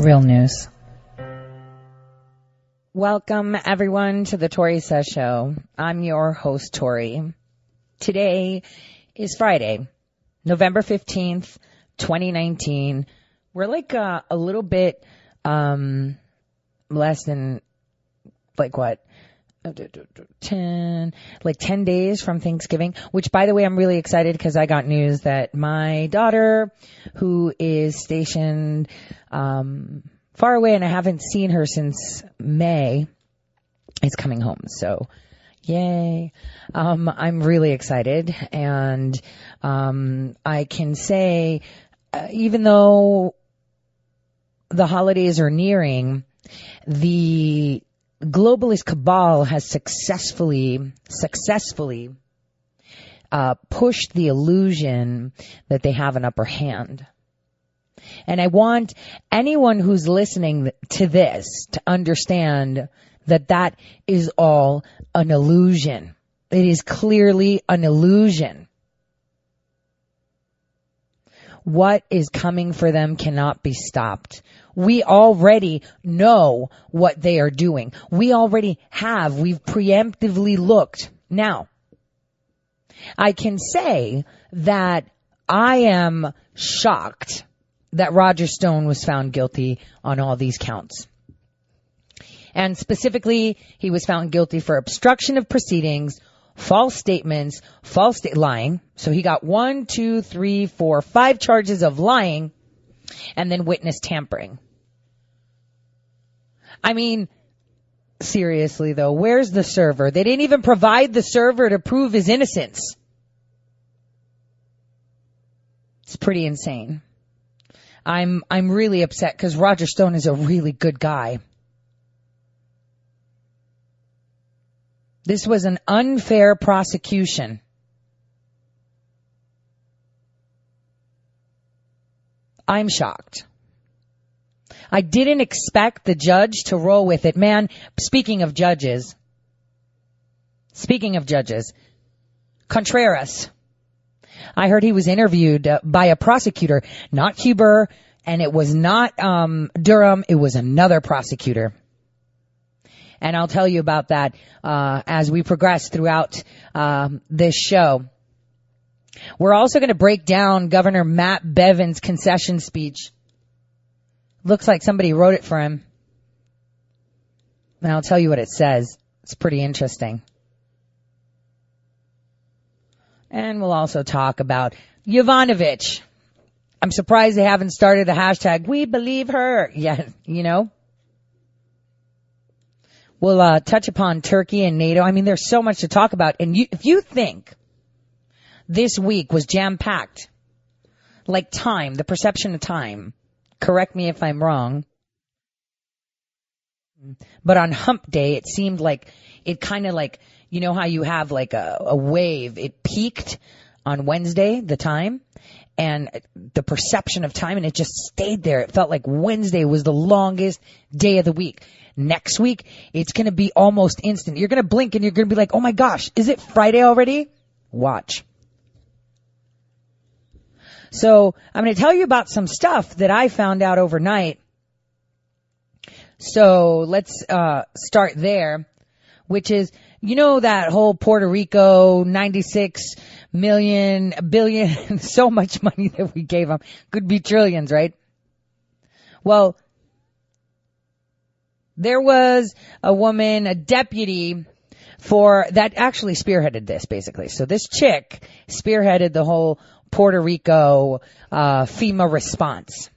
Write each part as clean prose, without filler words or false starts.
Real news. Welcome, everyone, to the Tori Says Show. I'm your host, Tori. Today is Friday, November 15th, 2019. We're like a little bit less than, like, what? 10 days from Thanksgiving, which, by the way, I'm really excited because I got news that my daughter, who is stationed far away and I haven't seen her since May, is coming home. So yay. I'm really excited, and I can say, even though the holidays are nearing, the globalist cabal has successfully pushed the illusion that they have an upper hand. And I want anyone who's listening to this to understand that that is all an illusion. It is clearly an illusion. What is coming for them cannot be stopped. We already know what they are doing. We already have. We've preemptively looked. Now, I can say that I am shocked that Roger Stone was found guilty on all these counts. And specifically, he was found guilty for obstruction of proceedings, false statements, lying. So he got 5 charges of lying, and then witness tampering. I mean, seriously though, where's the server? They didn't even provide the server to prove his innocence. It's pretty insane. I'm really upset because Roger Stone is a really good guy. This was an unfair prosecution. I'm shocked. I didn't expect the judge to roll with it. Man, speaking of judges, Contreras. I heard he was interviewed by a prosecutor, not Huber, and it was not Durham. It was another prosecutor. And I'll tell you about that as we progress throughout this show. We're also going to break down Governor Matt Bevin's concession speech. Looks like somebody wrote it for him. And I'll tell you what it says. It's pretty interesting. And we'll also talk about Yovanovitch. I'm surprised they haven't started the hashtag, we believe her, yet, you know. We'll touch upon Turkey and NATO. I mean, there's so much to talk about. And if you think this week was jam-packed, like time, the perception of time, correct me if I'm wrong, but on hump day, it seemed like it kind of like, you know how you have like a wave. It peaked on Wednesday, the time, and the perception of time, and it just stayed there. It felt like Wednesday was the longest day of the week. Next week, it's going to be almost instant. You're going to blink and you're going to be like, oh my gosh, is it Friday already? Watch. So I'm going to tell you about some stuff that I found out overnight. So let's start there, which is, you know, that whole Puerto Rico, $96 billion, so much money that we gave them. Could be trillions, right? Well, there was a woman, a deputy for that actually spearheaded this, basically. So this chick spearheaded the whole Puerto Rico FEMA response.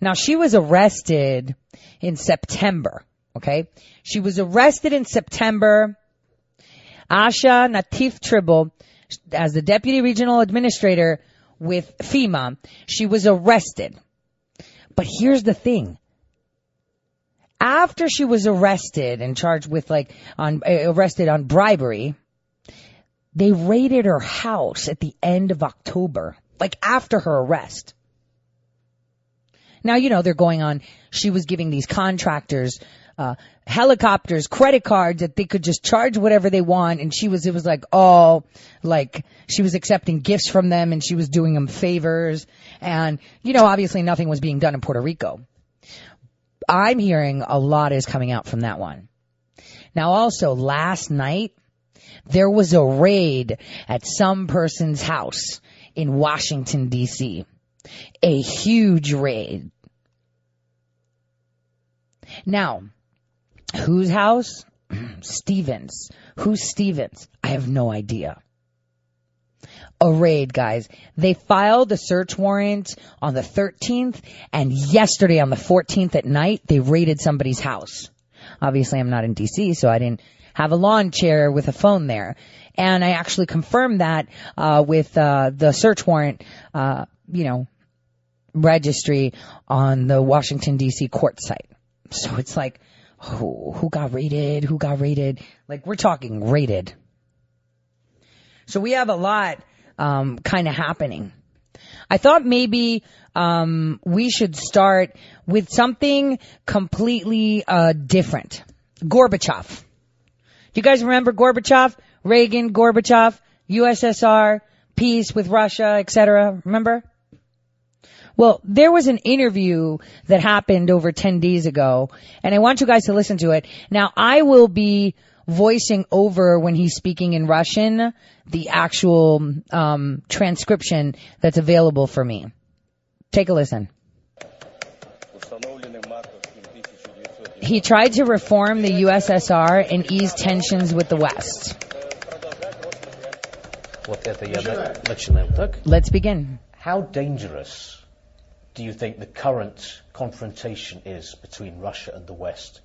Now, she was arrested in September, okay? She was arrested in September. Asha Natif Tribble, as the Deputy Regional Administrator with FEMA, she was arrested. But here's the thing. After she was arrested and charged with arrested on bribery, they raided her house at the end of October, like after her arrest. Now, you know, they're going on. She was giving these contractors helicopters, credit cards that they could just charge whatever they want. And she was accepting gifts from them and she was doing them favors. And, you know, obviously nothing was being done in Puerto Rico. I'm hearing a lot is coming out from that one. Now also, last night, there was a raid at some person's house in Washington, D.C. A huge raid. Now, whose house? Stevens. Who's Stevens? I have no idea. A raid, guys. They filed a search warrant on the 13th, and yesterday on the 14th at night, they raided somebody's house. Obviously, I'm not in D.C., so I didn't have a lawn chair with a phone there. And I actually confirmed that with the search warrant, registry on the Washington, D.C. court site. So it's like, oh, who got raided? Who got raided? Like, we're talking raided. So we have a lot kind of happening. I thought maybe we should start with something completely different. Gorbachev. Do you guys remember Gorbachev? Reagan, Gorbachev, USSR, peace with Russia, etc. Remember? Well, there was an interview that happened over 10 days ago, and I want you guys to listen to it. Now, I will be voicing over when he's speaking in Russian the actual transcription that's available for me. Take a listen. He tried to reform the USSR and ease tensions with the West. Let's begin. How dangerous do you think the current confrontation is between Russia and the West?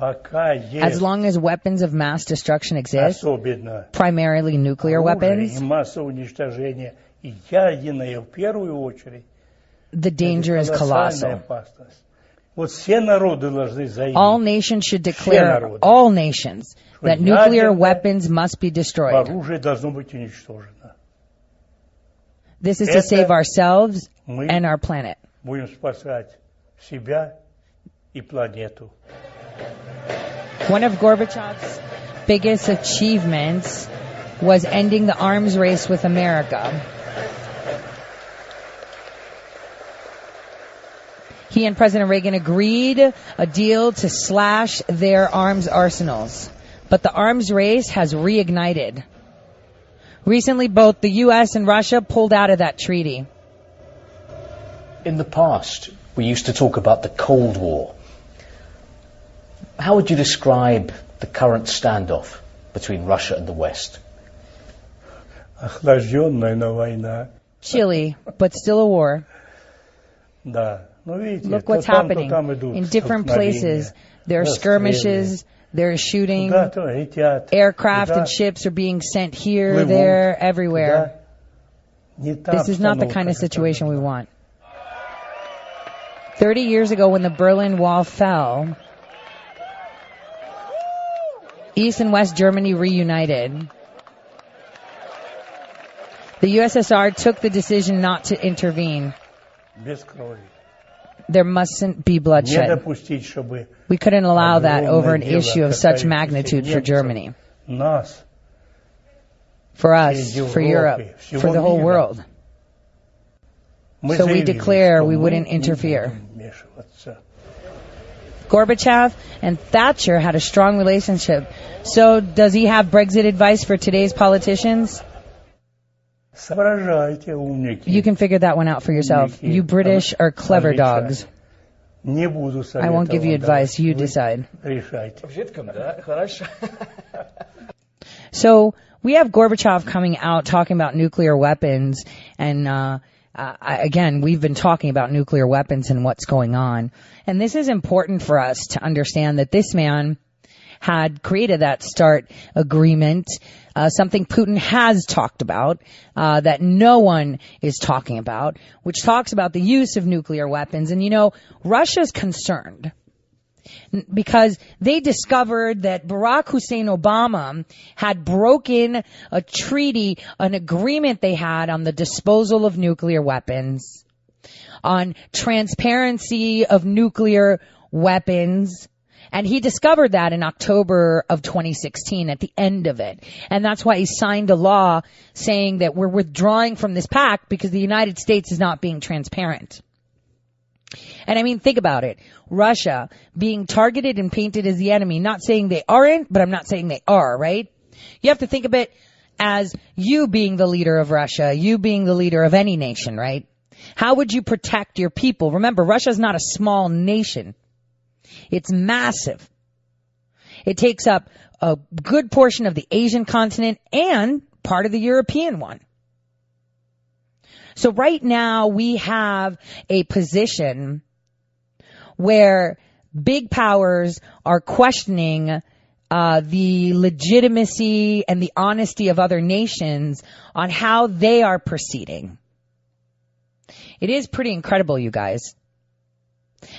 As long as weapons of mass destruction exist, primarily nuclear weapons, the danger is colossal. All nations should declare, all nations, that nuclear weapons must be destroyed. This is to save ourselves and our planet. One of Gorbachev's biggest achievements was ending the arms race with America. He and President Reagan agreed a deal to slash their arms arsenals. But the arms race has reignited. Recently, both the U.S. and Russia pulled out of that treaty. In the past, we used to talk about the Cold War. How would you describe the current standoff between Russia and the West? Chilly, but still a war. Look what's happening. In different places, there are skirmishes, there is shooting, aircraft and ships are being sent here, there, everywhere. This is not the kind of situation we want. 30 years ago, when the Berlin Wall fell, East and West Germany reunited. The USSR took the decision not to intervene. There mustn't be bloodshed. We couldn't allow that over an issue of such magnitude for Germany, for us, for Europe, for the whole world. So we declare we wouldn't interfere. Gorbachev and Thatcher had a strong relationship. So does he have Brexit advice for today's politicians? You can figure that one out for yourself. You British are clever dogs. I won't give you advice. You decide. So we have Gorbachev coming out talking about nuclear weapons. And again, we've been talking about nuclear weapons and what's going on. And this is important for us to understand that this man had created that START agreement, something Putin has talked about, that no one is talking about, which talks about the use of nuclear weapons. And, you know, Russia's concerned because they discovered that Barack Hussein Obama had broken a treaty, an agreement they had on the disposal of nuclear weapons, on transparency of nuclear weapons. And he discovered that in October of 2016 at the end of it. And that's why he signed a law saying that we're withdrawing from this pact because the United States is not being transparent. And I mean, think about it. Russia being targeted and painted as the enemy. Not saying they aren't, but I'm not saying they are, right? You have to think of it as you being the leader of Russia, you being the leader of any nation, right? How would you protect your people? Remember, Russia's not a small nation. It's massive. It takes up a good portion of the Asian continent and part of the European one. So right now we have a position where big powers are questioning the legitimacy and the honesty of other nations on how they are proceeding. It is pretty incredible, you guys,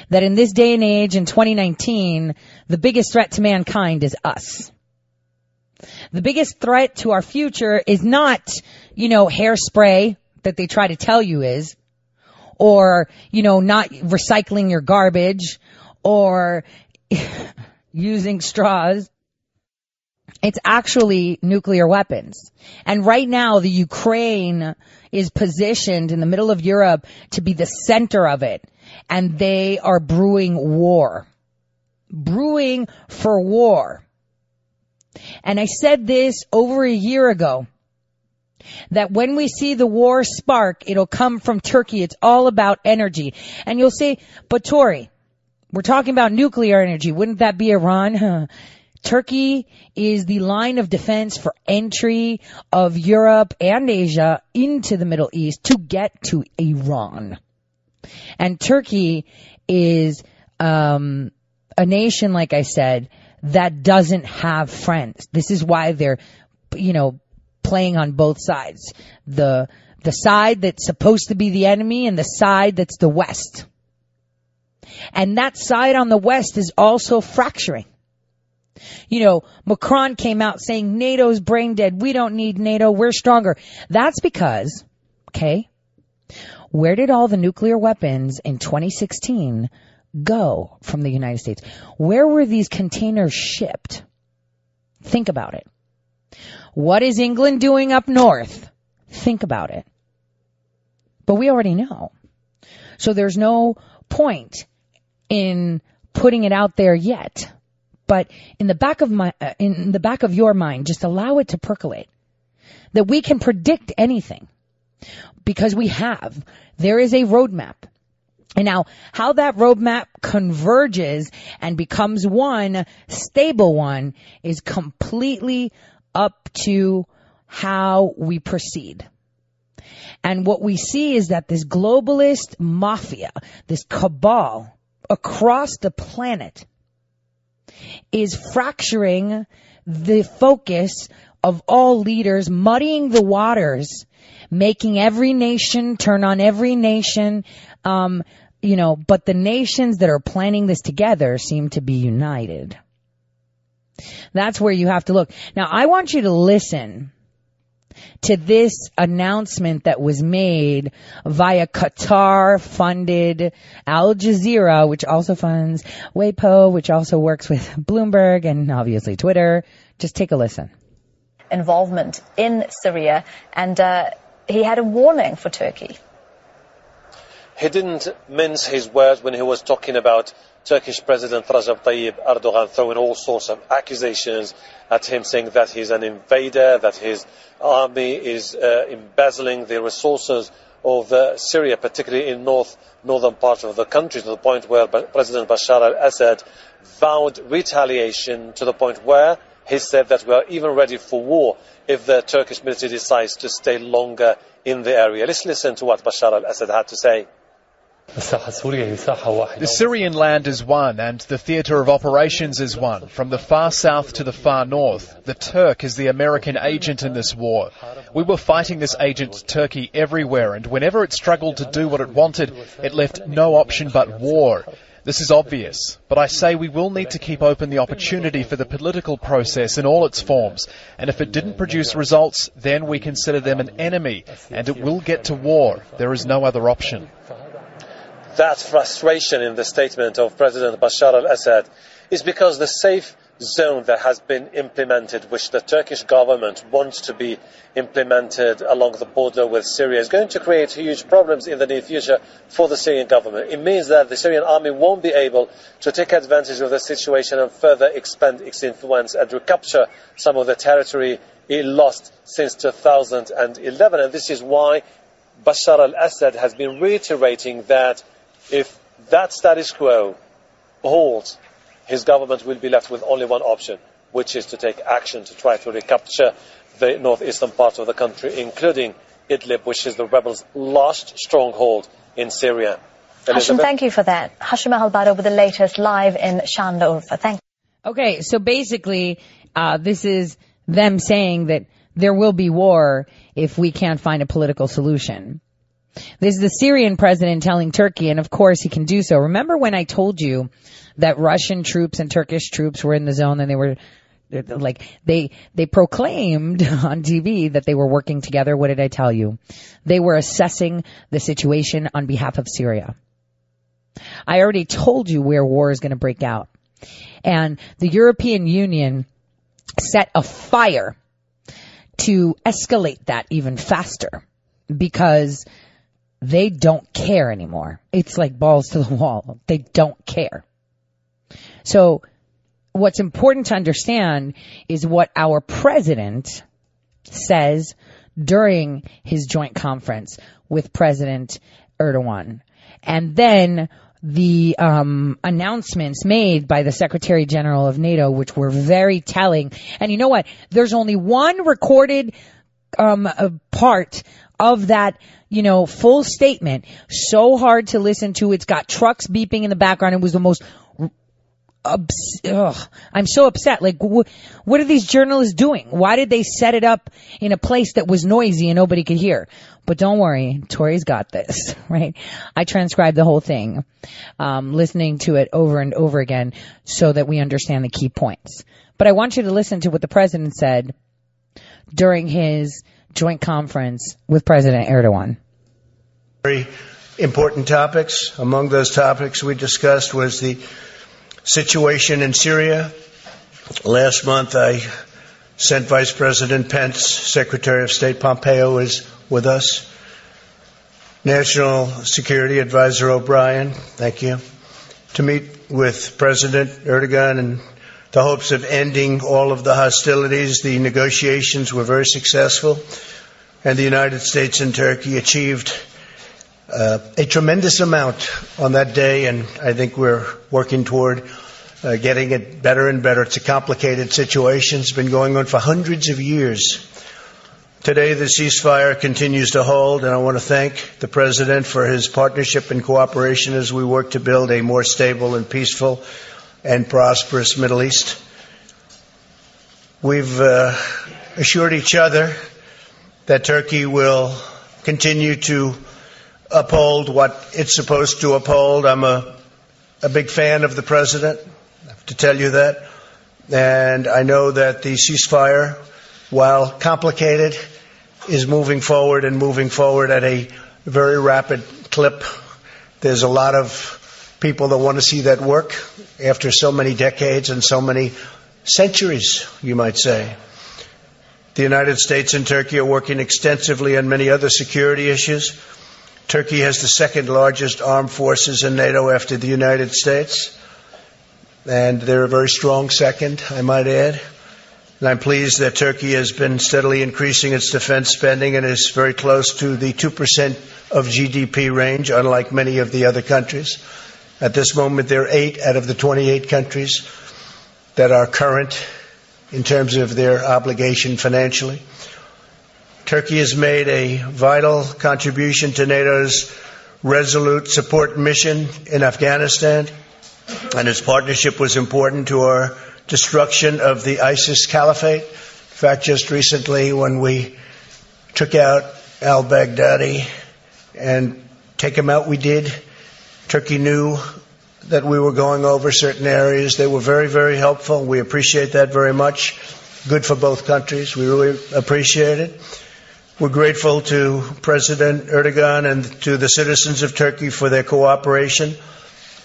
that in this day and age, in 2019, the biggest threat to mankind is us. The biggest threat to our future is not, you know, hairspray that they try to tell you is, or, you know, not recycling your garbage, or using straws. It's actually nuclear weapons. And right now, the Ukraine is positioned in the middle of Europe to be the center of it. And they are brewing war. Brewing for war. And I said this over a year ago, that when we see the war spark, it'll come from Turkey. It's all about energy. And you'll say, but Tori, we're talking about nuclear energy. Wouldn't that be Iran? Turkey is the line of defense for entry of Europe and Asia into the Middle East to get to Iran. And Turkey is a nation, like I said, that doesn't have friends. This is why they're, you know, playing on both sides. The side that's supposed to be the enemy and the side that's the West. And that side on the West is also fracturing. You know, Macron came out saying NATO's brain dead. We don't need NATO. We're stronger. That's because, okay, where did all the nuclear weapons in 2016 go from the United States? Where were these containers shipped? Think about it. What is England doing up north? Think about it. But we already know. So there's no point in putting it out there yet. But in the back of your mind, just allow it to percolate. That we can predict anything. Because we have. There is a roadmap. And now, how that roadmap converges and becomes one stable one is completely up to how we proceed. And what we see is that this globalist mafia, this cabal across the planet, is fracturing the focus of all leaders, muddying the waters, making every nation turn on every nation, you know, but the nations that are planning this together seem to be united. That's where you have to look. Now, I want you to listen to this announcement that was made via Qatar-funded Al Jazeera, which also funds WAPO, which also works with Bloomberg and obviously Twitter. Just take a listen. Involvement in Syria, and he had a warning for Turkey. He didn't mince his words when he was talking about Turkish President Recep Tayyip Erdogan throwing all sorts of accusations at him, saying that he's an invader, that his army is embezzling the resources of Syria, particularly in northern part of the country, to the point where President Bashar al-Assad vowed retaliation, to the point where he said that we are even ready for war if the Turkish military decides to stay longer in the area. Let's listen to what Bashar al-Assad had to say. The Syrian land is one, and the theatre of operations is one. From the far south to the far north, the Turk is the American agent in this war. We were fighting this agent, Turkey, everywhere, and whenever it struggled to do what it wanted, it left no option but war. This is obvious, but I say we will need to keep open the opportunity for the political process in all its forms, and if it didn't produce results, then we consider them an enemy, and it will get to war. There is no other option. That frustration in the statement of President Bashar al-Assad is because the safe zone that has been implemented, which the Turkish government wants to be implemented along the border with Syria, is going to create huge problems in the near future for the Syrian government. It means that the Syrian army won't be able to take advantage of the situation and further expand its influence and recapture some of the territory it lost since 2011. And this is why Bashar al-Assad has been reiterating that if that status quo holds, his government will be left with only one option, which is to take action to try to recapture the northeastern part of the country, including Idlib, which is the rebels' last stronghold in Syria. Hashim, thank you for that. Hashim Al-Bado with the latest live in Şanlıurfa. Thank you. Okay, so basically, this is them saying that there will be war if we can't find a political solution. This is the Syrian president telling Turkey, and of course he can do so. Remember when I told you that Russian troops and Turkish troops were in the zone and they were like, they proclaimed on TV that they were working together. What did I tell you? They were assessing the situation on behalf of Syria. I already told you where war is going to break out. And the European Union set a fire to escalate that even faster because they don't care anymore. It's like balls to the wall. They don't care. So what's important to understand is what our president says during his joint conference with President Erdogan. And then the announcements made by the Secretary General of NATO, which were very telling. And you know what? There's only one recorded part of that, you know, full statement. So hard to listen to. It's got trucks beeping in the background. It was the most I'm so upset. Like, what are these journalists doing? Why did they set it up in a place that was noisy and nobody could hear? But don't worry, Tori's got this, right? I transcribed the whole thing, listening to it over and over again so that we understand the key points. But I want you to listen to what the president said during his joint conference with President Erdogan. Very important topics. Among those topics we discussed was the situation in Syria. Last month, I sent Vice President Pence, Secretary of State Pompeo is with us, National Security Advisor O'Brien, thank you, to meet with President Erdogan in the hopes of ending all of the hostilities. The negotiations were very successful, and the United States and Turkey achieved a tremendous amount on that day, and I think we're working toward getting it better and better. It's a complicated situation. It's been going on for hundreds of years. Today, the ceasefire continues to hold, and I want to thank the President for his partnership and cooperation as we work to build a more stable and peaceful and prosperous Middle East. We've assured each other that Turkey will continue to uphold what it's supposed to uphold. I'm a big fan of the president, I have to tell you that. And I know that the ceasefire, while complicated, is moving forward and moving forward at a very rapid clip. There's a lot of people that want to see that work after so many decades and so many centuries, you might say. The United States and Turkey are working extensively on many other security issues. Turkey has the second largest armed forces in NATO after the United States, and they're a very strong second, I might add. And I'm pleased that Turkey has been steadily increasing its defense spending and is very close to the 2% of GDP range, unlike many of the other countries. At this moment, there are 8 out of the 28 countries that are current in terms of their obligation financially. Turkey has made a vital contribution to NATO's resolute support mission in Afghanistan, and its partnership was important to our destruction of the ISIS caliphate. In fact, just recently when we took out al-Baghdadi and take him out, we did. Turkey knew that we were going over certain areas. They were very, very helpful. We appreciate that very much. Good for both countries. We really appreciate it. We're grateful to President Erdogan and to the citizens of Turkey for their cooperation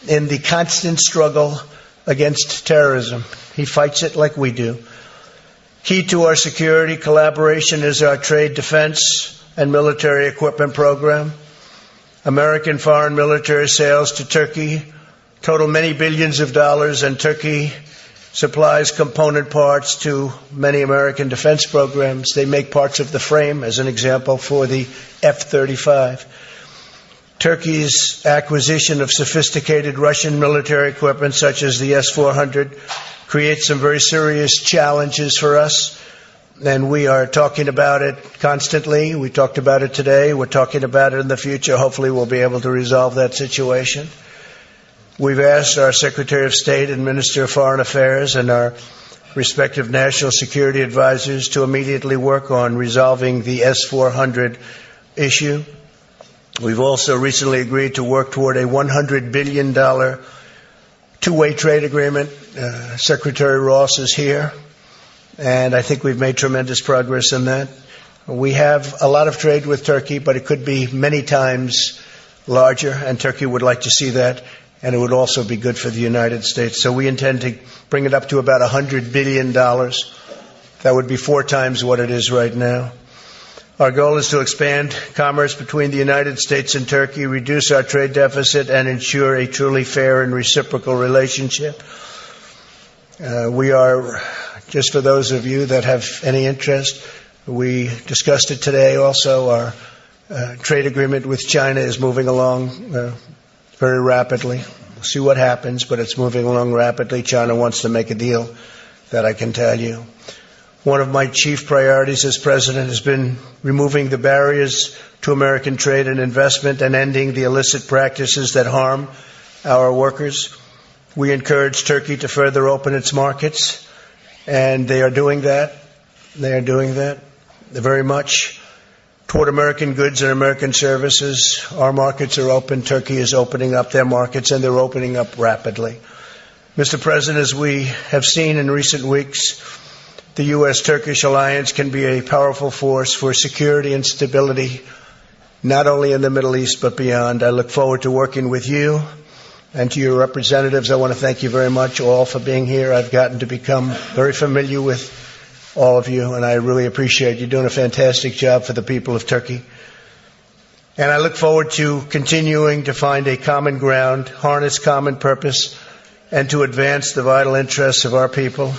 in the constant struggle against terrorism. He fights it like we do. Key to our security collaboration is our trade, defense, and military equipment program. American foreign military sales to Turkey total many billions of dollars, and Turkey supplies component parts to many American defense programs. They make parts of the frame, as an example, for the F-35. Turkey's acquisition of sophisticated Russian military equipment, such as the S-400, creates some very serious challenges for us, and we are talking about it constantly. We talked about it today. We're talking about it in the future. Hopefully we'll be able to resolve that situation. We've asked our Secretary of State and Minister of Foreign Affairs and our respective national security advisors to immediately work on resolving the S-400 issue. We've also recently agreed to work toward a $100 billion two-way trade agreement. Secretary Ross is here, and I think we've made tremendous progress in that. We have a lot of trade with Turkey, but it could be many times larger, and Turkey would like to see that. And it would also be good for the United States. So we intend to bring it up to about $100 billion. That would be 4 times what it is right now. Our goal is to expand commerce between the United States and Turkey, reduce our trade deficit, and ensure a truly fair and reciprocal relationship. We are, just for those of you that have any interest, we discussed it today also. Our trade agreement with China is moving along very rapidly. We'll see what happens, but it's moving along rapidly. China wants to make a deal, that I can tell you. One of my chief priorities as president has been removing the barriers to American trade and investment and ending the illicit practices that harm our workers. We encourage Turkey to further open its markets, and they are doing that. They are doing that very much. Toward American goods and American services, our markets are open. Turkey is opening up their markets, and they're opening up rapidly. Mr. President, as we have seen in recent weeks, the U.S.-Turkish alliance can be a powerful force for security and stability, not only in the Middle East but beyond. I look forward to working with you and to your representatives. I want to thank you very much all for being here. I've gotten to become very familiar with all of you, and I really appreciate you doing a fantastic job for the people of Turkey. And I look forward to continuing to find a common ground, harness common purpose, and to advance the vital interests of our people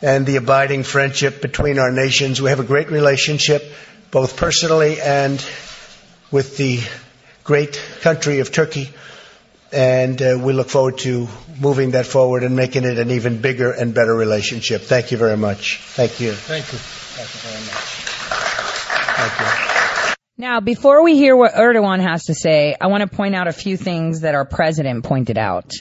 and the abiding friendship between our nations. We have a great relationship, both personally and with the great country of Turkey, and we look forward to moving that forward and making it an even bigger and better relationship. Thank you very much. Thank you. Thank you. Thank you very much. Thank you. Now, before we hear what Erdogan has to say, I want to point out a few things that our president pointed out.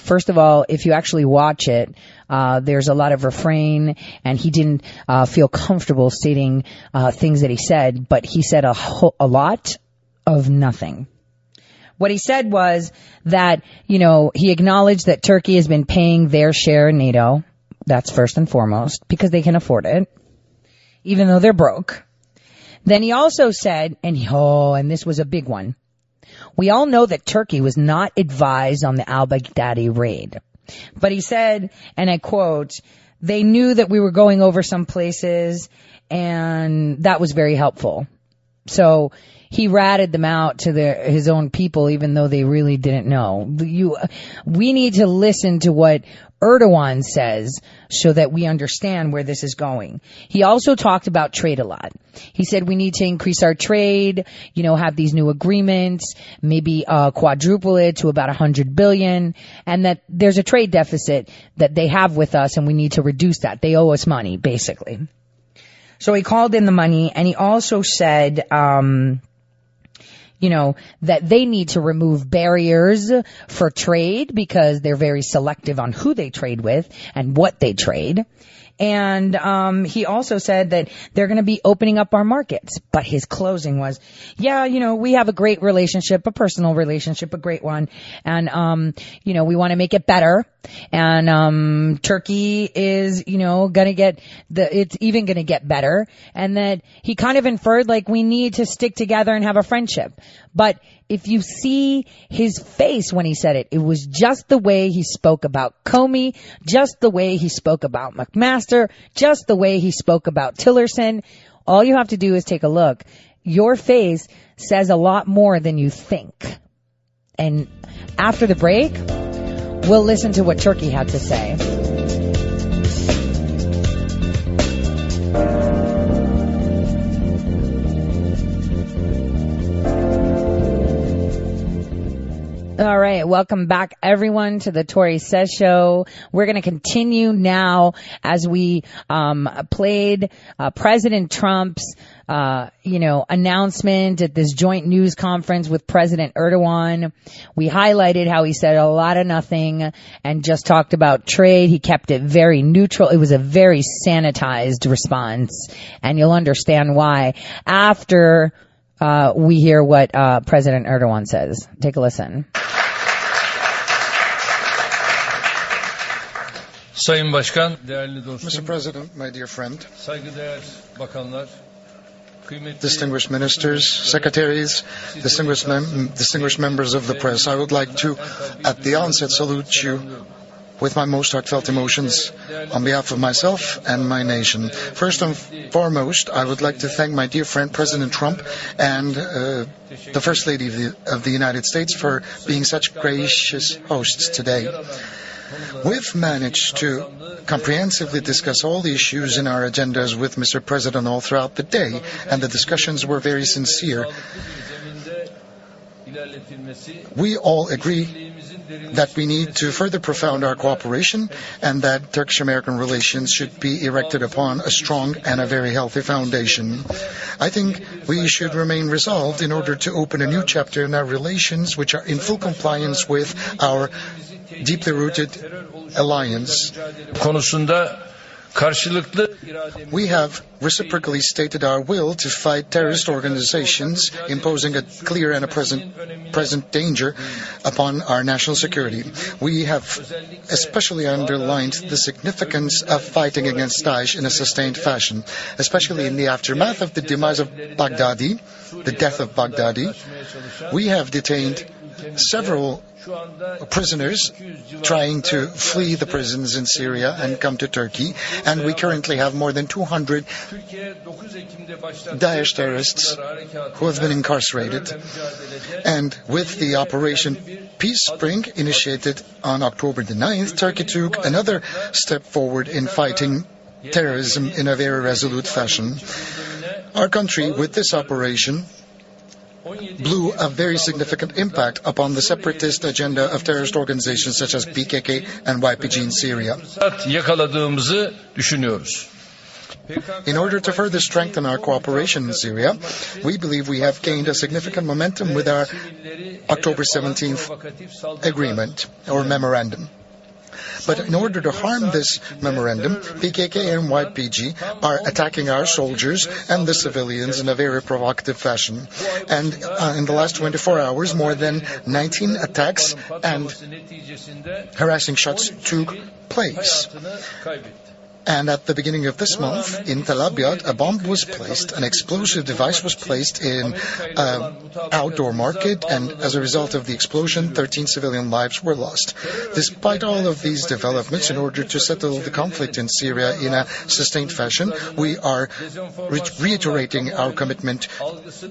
First of all, if you actually watch it, there's a lot of refrain, and he didn't feel comfortable stating things that he said, but he said a lot of nothing. What he said was that, you know, he acknowledged that Turkey has been paying their share in NATO. That's first and foremost, because they can afford it, even though they're broke. Then he also said, and this was a big one, we all know that Turkey was not advised on the al-Baghdadi raid. But he said, and I quote, they knew that we were going over some places, and that was very helpful. So he ratted them out to his own people, even though they really didn't know. We need to listen to what Erdogan says so that we understand where this is going. He also talked about trade a lot. He said we need to increase our trade, you know, have these new agreements, maybe quadruple it to about $100 billion, and that there's a trade deficit that they have with us, and we need to reduce that. They owe us money, basically. So he called in the money, and he also said, you know, that they need to remove barriers for trade because they're very selective on who they trade with and what they trade. And he also said that they're going to be opening up our markets. But his closing was, yeah, you know, we have a great relationship, a personal relationship, a great one. And, you know, we want to make it better. And Turkey is, you know, going to get the, it's even going to get better. And that he kind of inferred, like, we need to stick together and have a friendship. But if you see his face when he said it, it was just the way he spoke about Comey, just the way he spoke about McMaster, just the way he spoke about Tillerson. All you have to do is take a look. Your face says a lot more than you think. And after the break, we'll listen to what Turkey had to say. All right. Welcome back, everyone, to the Tori Says Show. We're going to continue now as we played President Trump's you know, announcement at this joint news conference with President Erdogan. We highlighted how he said a lot of nothing and just talked about trade. He kept it very neutral. It was a very sanitized response, and you'll understand why after we hear what President Erdogan says. Take a listen. Mr. President, my dear friend, distinguished ministers, secretaries, distinguished members of the press, I would like to, at the onset, salute you with my most heartfelt emotions on behalf of myself and my nation. First and foremost, I would like to thank my dear friend President Trump and the First Lady of the United States for being such gracious hosts today. We've managed to comprehensively discuss all the issues in our agendas with Mr. President all throughout the day, and the discussions were very sincere. We all agree that we need to further profound our cooperation and that Turkish-American relations should be erected upon a strong and a very healthy foundation. I think we should remain resolved in order to open a new chapter in our relations, which are in full compliance with our deeply rooted alliance. We have reciprocally stated our will to fight terrorist organizations, imposing a clear and a present danger upon our national security. We have especially underlined the significance of fighting against Daesh in a sustained fashion, especially in the aftermath of the demise of Baghdadi, the death of Baghdadi. We have detained several prisoners trying to flee the prisons in Syria and come to Turkey, and we currently have more than 200 Daesh terrorists who have been incarcerated. And with the Operation Peace Spring initiated on October the 9th, Turkey took another step forward in fighting terrorism in a very resolute fashion. Our country, with this operation, blew a very significant impact upon the separatist agenda of terrorist organizations such as PKK and YPG in Syria. In order to further strengthen our cooperation in Syria, we believe we have gained a significant momentum with our October 17th agreement or memorandum. But in order to harm this memorandum, PKK and YPG are attacking our soldiers and the civilians in a very provocative fashion. And in the last 24 hours, more than 19 attacks and harassing shots took place. And at the beginning of this month, in Tel Abyad, a bomb was placed, an explosive device was placed in an outdoor market, and as a result of the explosion, 13 civilian lives were lost. Despite all of these developments, in order to settle the conflict in Syria in a sustained fashion, we are reiterating our commitment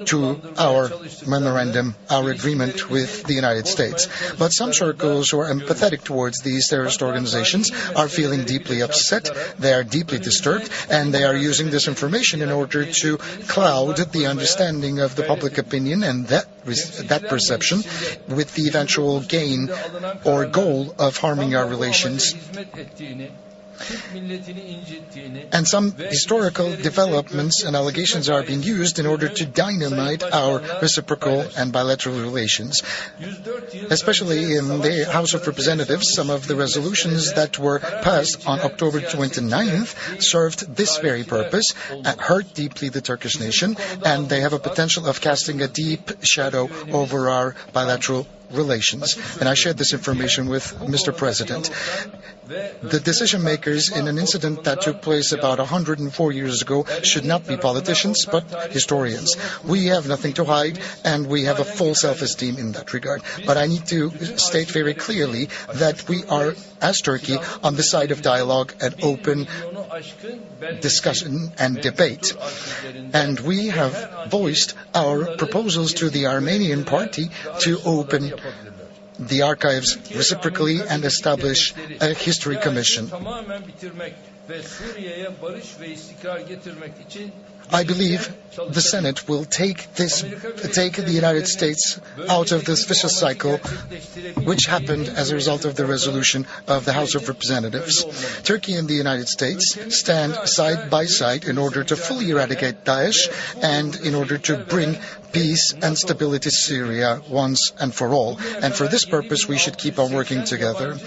to our memorandum, our agreement with the United States. But some circles who are empathetic towards these terrorist organizations are feeling deeply upset. They are deeply disturbed, and they are using this information in order to cloud the understanding of the public opinion and that perception with the eventual gain or goal of harming our relations And some historical developments and allegations are being used in order to dynamite our reciprocal and bilateral relations, especially in the House of Representatives. Some of the resolutions that were passed on October 29th served this very purpose, hurt deeply the Turkish nation, and they have a potential of casting a deep shadow over our bilateral relations. And I shared this information with Mr. President. The decision makers in an incident that took place about 104 years ago should not be politicians, but historians. We have nothing to hide, and we have a full self-esteem in that regard. But I need to state very clearly that we are, as Turkey, on the side of dialogue and open discussion and debate. And we have voiced our proposals to the Armenian party to open the archives reciprocally and establish a history commission. I believe the Senate will take the United States out of this vicious cycle, which happened as a result of the resolution of the House of Representatives. Turkey and the United States stand side by side in order to fully eradicate Daesh and in order to bring peace and stability to Syria once and for all. And for this purpose, we should keep on working together.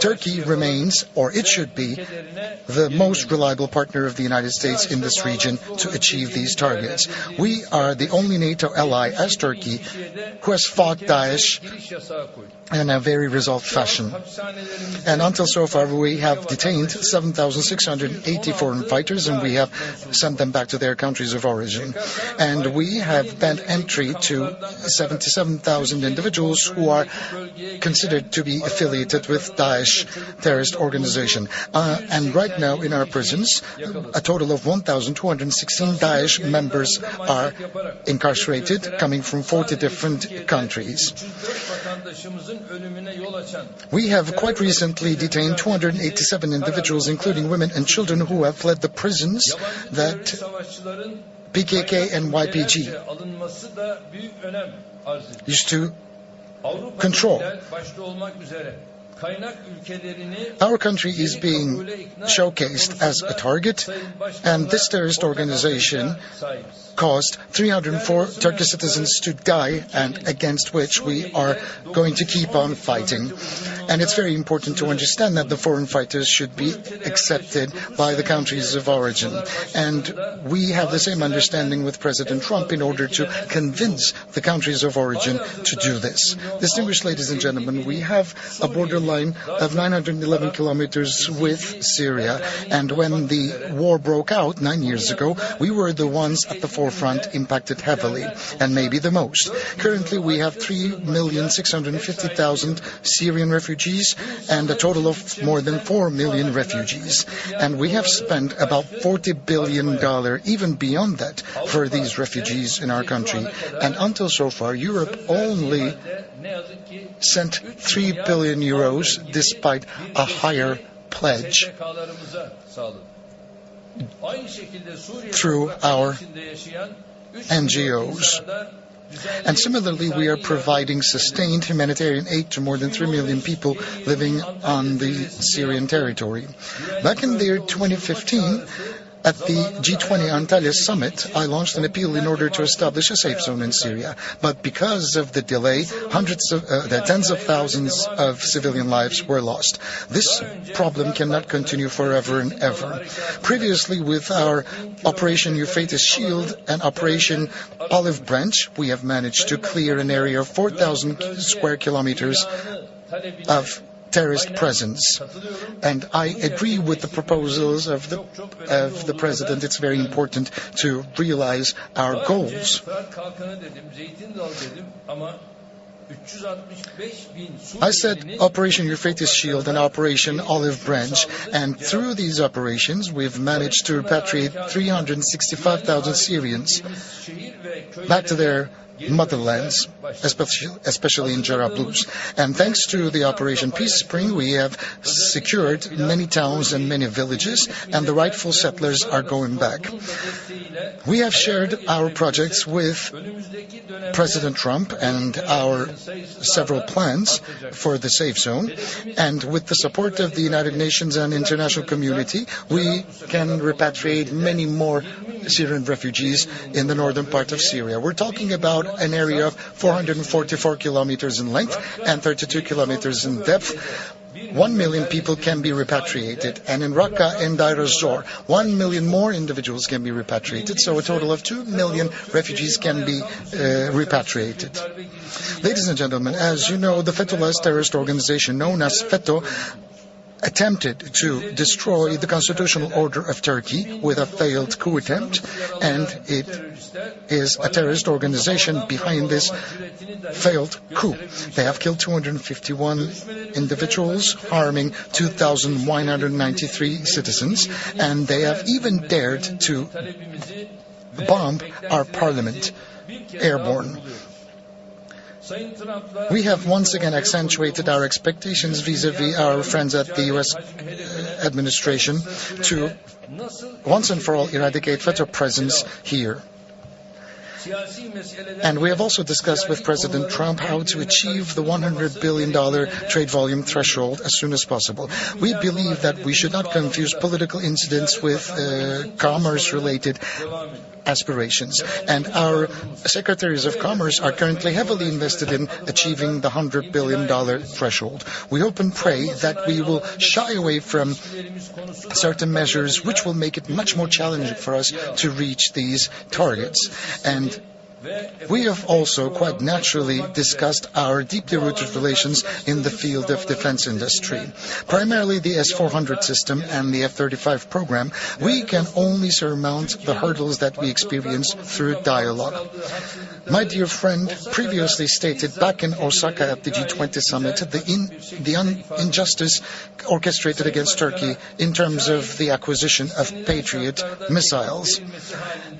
Turkey remains, or it should be, the most reliable partner of the United States in this region to achieve these targets. We are the only NATO ally, as Turkey, who has fought Daesh in a very resolved fashion. And until so far, we have detained 7,680 foreign fighters, and we have sent them back to their countries of origin. And we have banned entry to 77,000 individuals who are considered to be affiliated with Daesh terrorist organization. And right now, in our prisons, a total of 1,216 Daesh members are incarcerated, coming from 40 different countries. We have quite recently detained 287 individuals, including women and children, who have fled the prisons that PKK and YPG used to control. Our country is being showcased as a target, and this terrorist organization caused 304 Turkish citizens to die, and against which we are going to keep on fighting. And it's very important to understand that the foreign fighters should be accepted by the countries of origin. And we have the same understanding with President Trump in order to convince the countries of origin to do this. Distinguished ladies and gentlemen, we have a borderline of 911 kilometers with Syria, and when the war broke out 9 years ago, we were the ones at the forefront impacted heavily, and maybe the most. Currently, we have 3,650,000 Syrian refugees and a total of more than 4 million refugees. And we have spent about $40 billion, even beyond that, for these refugees in our country. And until so far, Europe only sent 3 billion euros, despite a higher pledge through our NGOs. And similarly, we are providing sustained humanitarian aid to more than 3 million people living on the Syrian territory. Back in the year 2015, at the G20 Antalya summit, I launched an appeal in order to establish a safe zone in Syria. But because of the delay, tens of thousands of civilian lives were lost. This problem cannot continue forever and ever. Previously, with our Operation Euphrates Shield and Operation Olive Branch, we have managed to clear an area of 4,000 square kilometers of terrorist presence. And I agree with the proposals of the President. It's very important to realize our goals. I said Operation Euphrates Shield and Operation Olive Branch, and through these operations we've managed to repatriate 365,000 Syrians back to their motherlands, especially in Jarablus. And thanks to the Operation Peace Spring, we have secured many towns and many villages, and the rightful settlers are going back. We have shared our projects with President Trump and our several plans for the safe zone, and with the support of the United Nations and international community, we can repatriate many more Syrian refugees in the northern part of Syria. We're talking about an area of 444 kilometers in length and 32 kilometers in depth. 1 million people can be repatriated, and in Raqqa and Deir ez-Zor, 1 million more individuals can be repatriated, so a total of 2 million refugees can be repatriated. Ladies and gentlemen, as you know, the Fethullah's terrorist organization known as FETO attempted to destroy the constitutional order of Turkey with a failed coup attempt, and it is a terrorist organization behind this failed coup. They have killed 251 individuals, harming 2,193 citizens, and they have even dared to bomb our parliament airborne. We have once again accentuated our expectations vis-à-vis our friends at the U.S. administration to once and for all eradicate FETO presence here. And we have also discussed with President Trump how to achieve the $100 billion trade volume threshold as soon as possible. We believe that we should not confuse political incidents with commerce-related aspirations. And our secretaries of commerce are currently heavily invested in achieving the $100 billion threshold. We hope and pray that we will shy away from certain measures which will make it much more challenging for us to reach these targets. And we have also quite naturally discussed our deeply rooted relations in the field of defense industry. Primarily the S-400 system and the F-35 program, we can only surmount the hurdles that we experience through dialogue. My dear friend previously stated back in Osaka at the G20 summit the injustice orchestrated against Turkey in terms of the acquisition of Patriot missiles.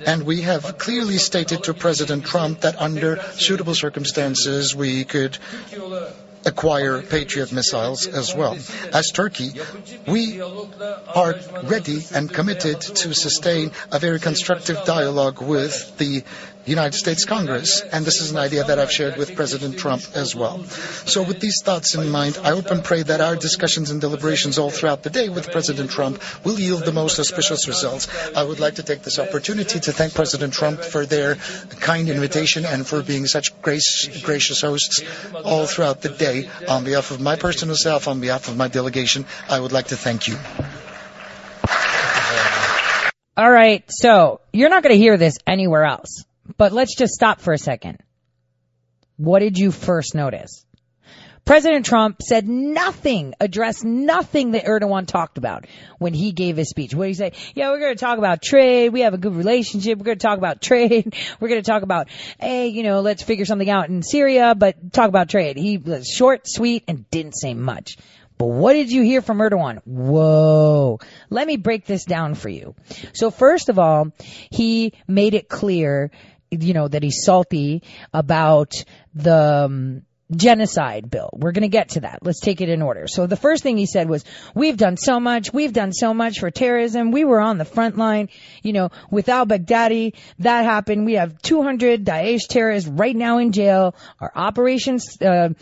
And we have clearly stated to President Trump that under suitable circumstances we could acquire Patriot missiles as well. As Turkey, we are ready and committed to sustain a very constructive dialogue with the United States Congress, and this is an idea that I've shared with President Trump as well. So with these thoughts in mind, I hope and pray that our discussions and deliberations all throughout the day with President Trump will yield the most auspicious results. I would like to take this opportunity to thank President Trump for their kind invitation and for being such gracious hosts all throughout the day. On behalf of my personal self, on behalf of my delegation, I would like to thank you. All right, so you're not going to hear this anywhere else. But let's just stop for a second. What did you first notice? President Trump said nothing, addressed nothing that Erdogan talked about when he gave his speech. What did he say? Yeah, we're going to talk about trade. We have a good relationship. We're going to talk about trade. We're going to talk about, hey, you know, let's figure something out in Syria, but talk about trade. He was short, sweet, and didn't say much. But what did you hear from Erdogan? Whoa. Let me break this down for you. So first of all, he made it clear, you know, that he's salty about the genocide bill. We're going to get to that. Let's take it in order. So the first thing he said was, we've done so much. We've done so much for terrorism. We were on the front line, you know, with al-Baghdadi. That happened. We have 200 Daesh terrorists right now in jail. Our operations, you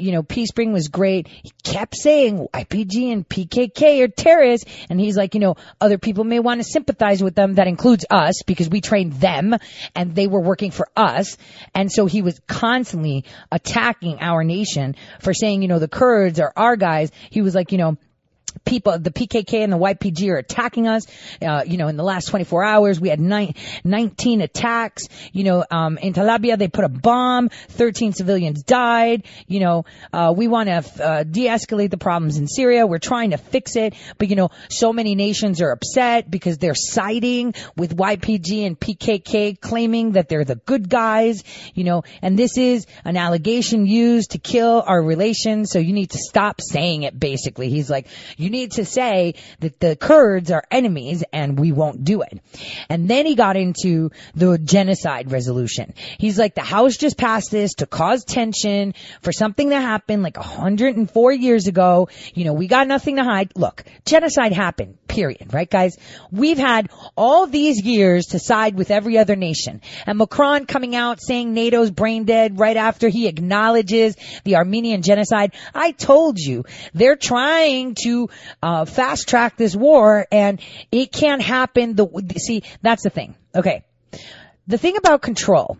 know, Peace Spring was great. He kept saying YPG and PKK are terrorists. And he's like, you know, other people may want to sympathize with them. That includes us because we trained them and they were working for us. And so he was constantly attacking our nation for saying, you know, the Kurds are our guys. He was like, you know, people, the PKK and the YPG are attacking us. You know, in the last 24 hours, we had 19 attacks. You know, in Talabia, they put a bomb. 13 civilians died. You know, we want to de-escalate the problems in Syria. We're trying to fix it. But, you know, so many nations are upset because they're siding with YPG and PKK, claiming that they're the good guys. You know, and this is an allegation used to kill our relations. So you need to stop saying it, basically. He's like, you need to say that the Kurds are enemies and we won't do it. And then he got into the genocide resolution. He's like, the House just passed this to cause tension for something that happened like 104 years ago. You know, we got nothing to hide. Look, genocide happened, period. Right, guys? We've had all these years to side with every other nation. And Macron coming out saying NATO's brain dead right after he acknowledges the Armenian genocide. I told you, they're trying to fast track this war, and it can't happen. See, that's the thing. Okay. The thing about control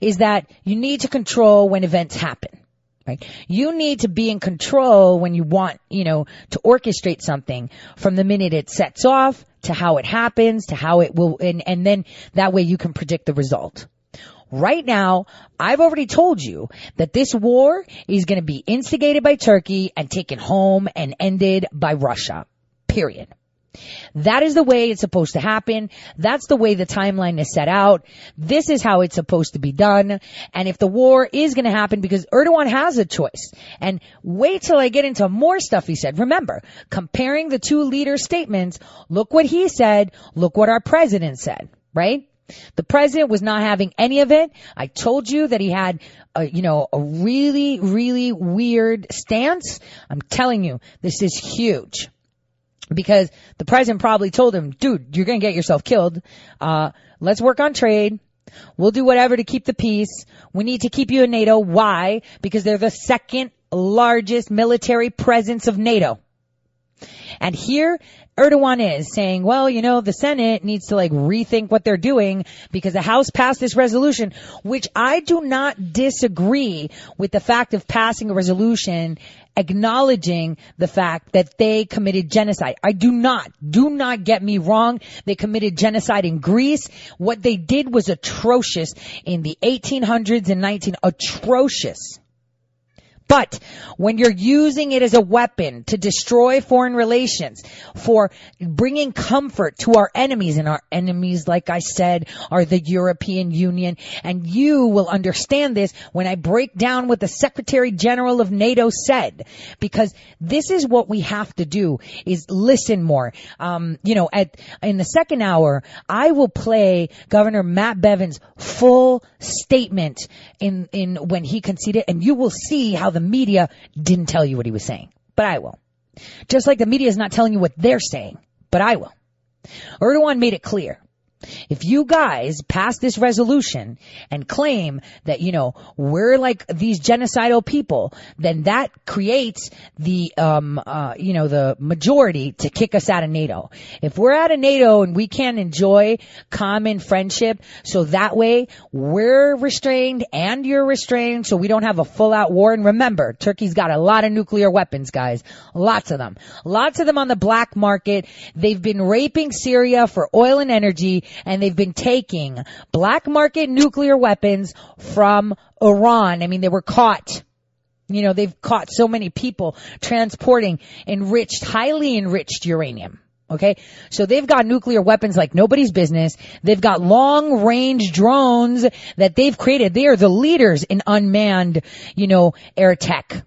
is that you need to control when events happen, right? You need to be in control when you want, you know, to orchestrate something from the minute it sets off to how it happens to how it will, and then that way you can predict the result. Right now, I've already told you that this war is going to be instigated by Turkey and taken home and ended by Russia, period. That is the way it's supposed to happen. That's the way the timeline is set out. This is how it's supposed to be done. And if the war is going to happen, because Erdogan has a choice, and wait till I get into more stuff he said. Remember, comparing the two leader statements, look what he said, look what our president said, right? The president was not having any of it. I told you that he had, a really, really weird stance. I'm telling you, this is huge. Because the president probably told him, dude, you're going to get yourself killed. Let's work on trade. We'll do whatever to keep the peace. We need to keep you in NATO. Why? Because they're the second largest military presence of NATO. And here Erdogan is saying, well, you know, the Senate needs to like rethink what they're doing because the House passed this resolution, which I do not disagree with the fact of passing a resolution acknowledging the fact that they committed genocide. I do not get me wrong. They committed genocide in Greece. What they did was atrocious in the 1800s and 19, atrocious. But when you're using it as a weapon to destroy foreign relations, for bringing comfort to our enemies, and our enemies, like I said, are the European Union, and you will understand this when I break down what the Secretary General of NATO said, because this is what we have to do, is listen more. In the second hour, I will play Governor Matt Bevin's full statement in when he conceded, and you will see how the media didn't tell you what he was saying, but I will. Just like the media is not telling you what they're saying, but I will. Erdogan made it clear. If you guys pass this resolution and claim that, you know, we're like these genocidal people, then that creates the, the majority to kick us out of NATO. If we're out of NATO and we can't enjoy common friendship, so that way we're restrained and you're restrained, so we don't have a full out war. And remember, Turkey's got a lot of nuclear weapons, guys. Lots of them on the black market. They've been raping Syria for oil and energy. And they've been taking black market nuclear weapons from Iran. I mean, they were caught. You know, they've caught so many people transporting highly enriched uranium. Okay. So they've got nuclear weapons like nobody's business. They've got long range drones that they've created. They are the leaders in unmanned, air tech.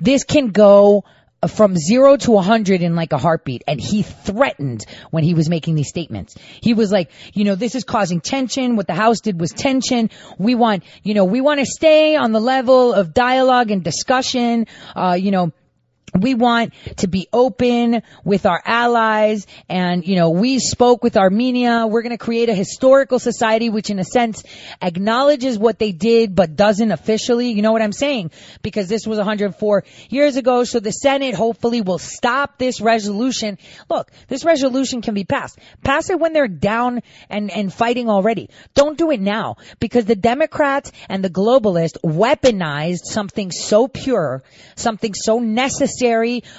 This can go from 0 to 100 in like a heartbeat. And he threatened when he was making these statements. He was like, this is causing tension. What the House did was tension. We want to stay on the level of dialogue and discussion. We want to be open with our allies, and, we spoke with Armenia. We're going to create a historical society, which in a sense acknowledges what they did, but doesn't officially. You know what I'm saying? Because this was 104 years ago. So the Senate hopefully will stop this resolution. Look, this resolution can be passed. Pass it when they're down and fighting already. Don't do it now, because the Democrats and the globalists weaponized something so pure, something so necessary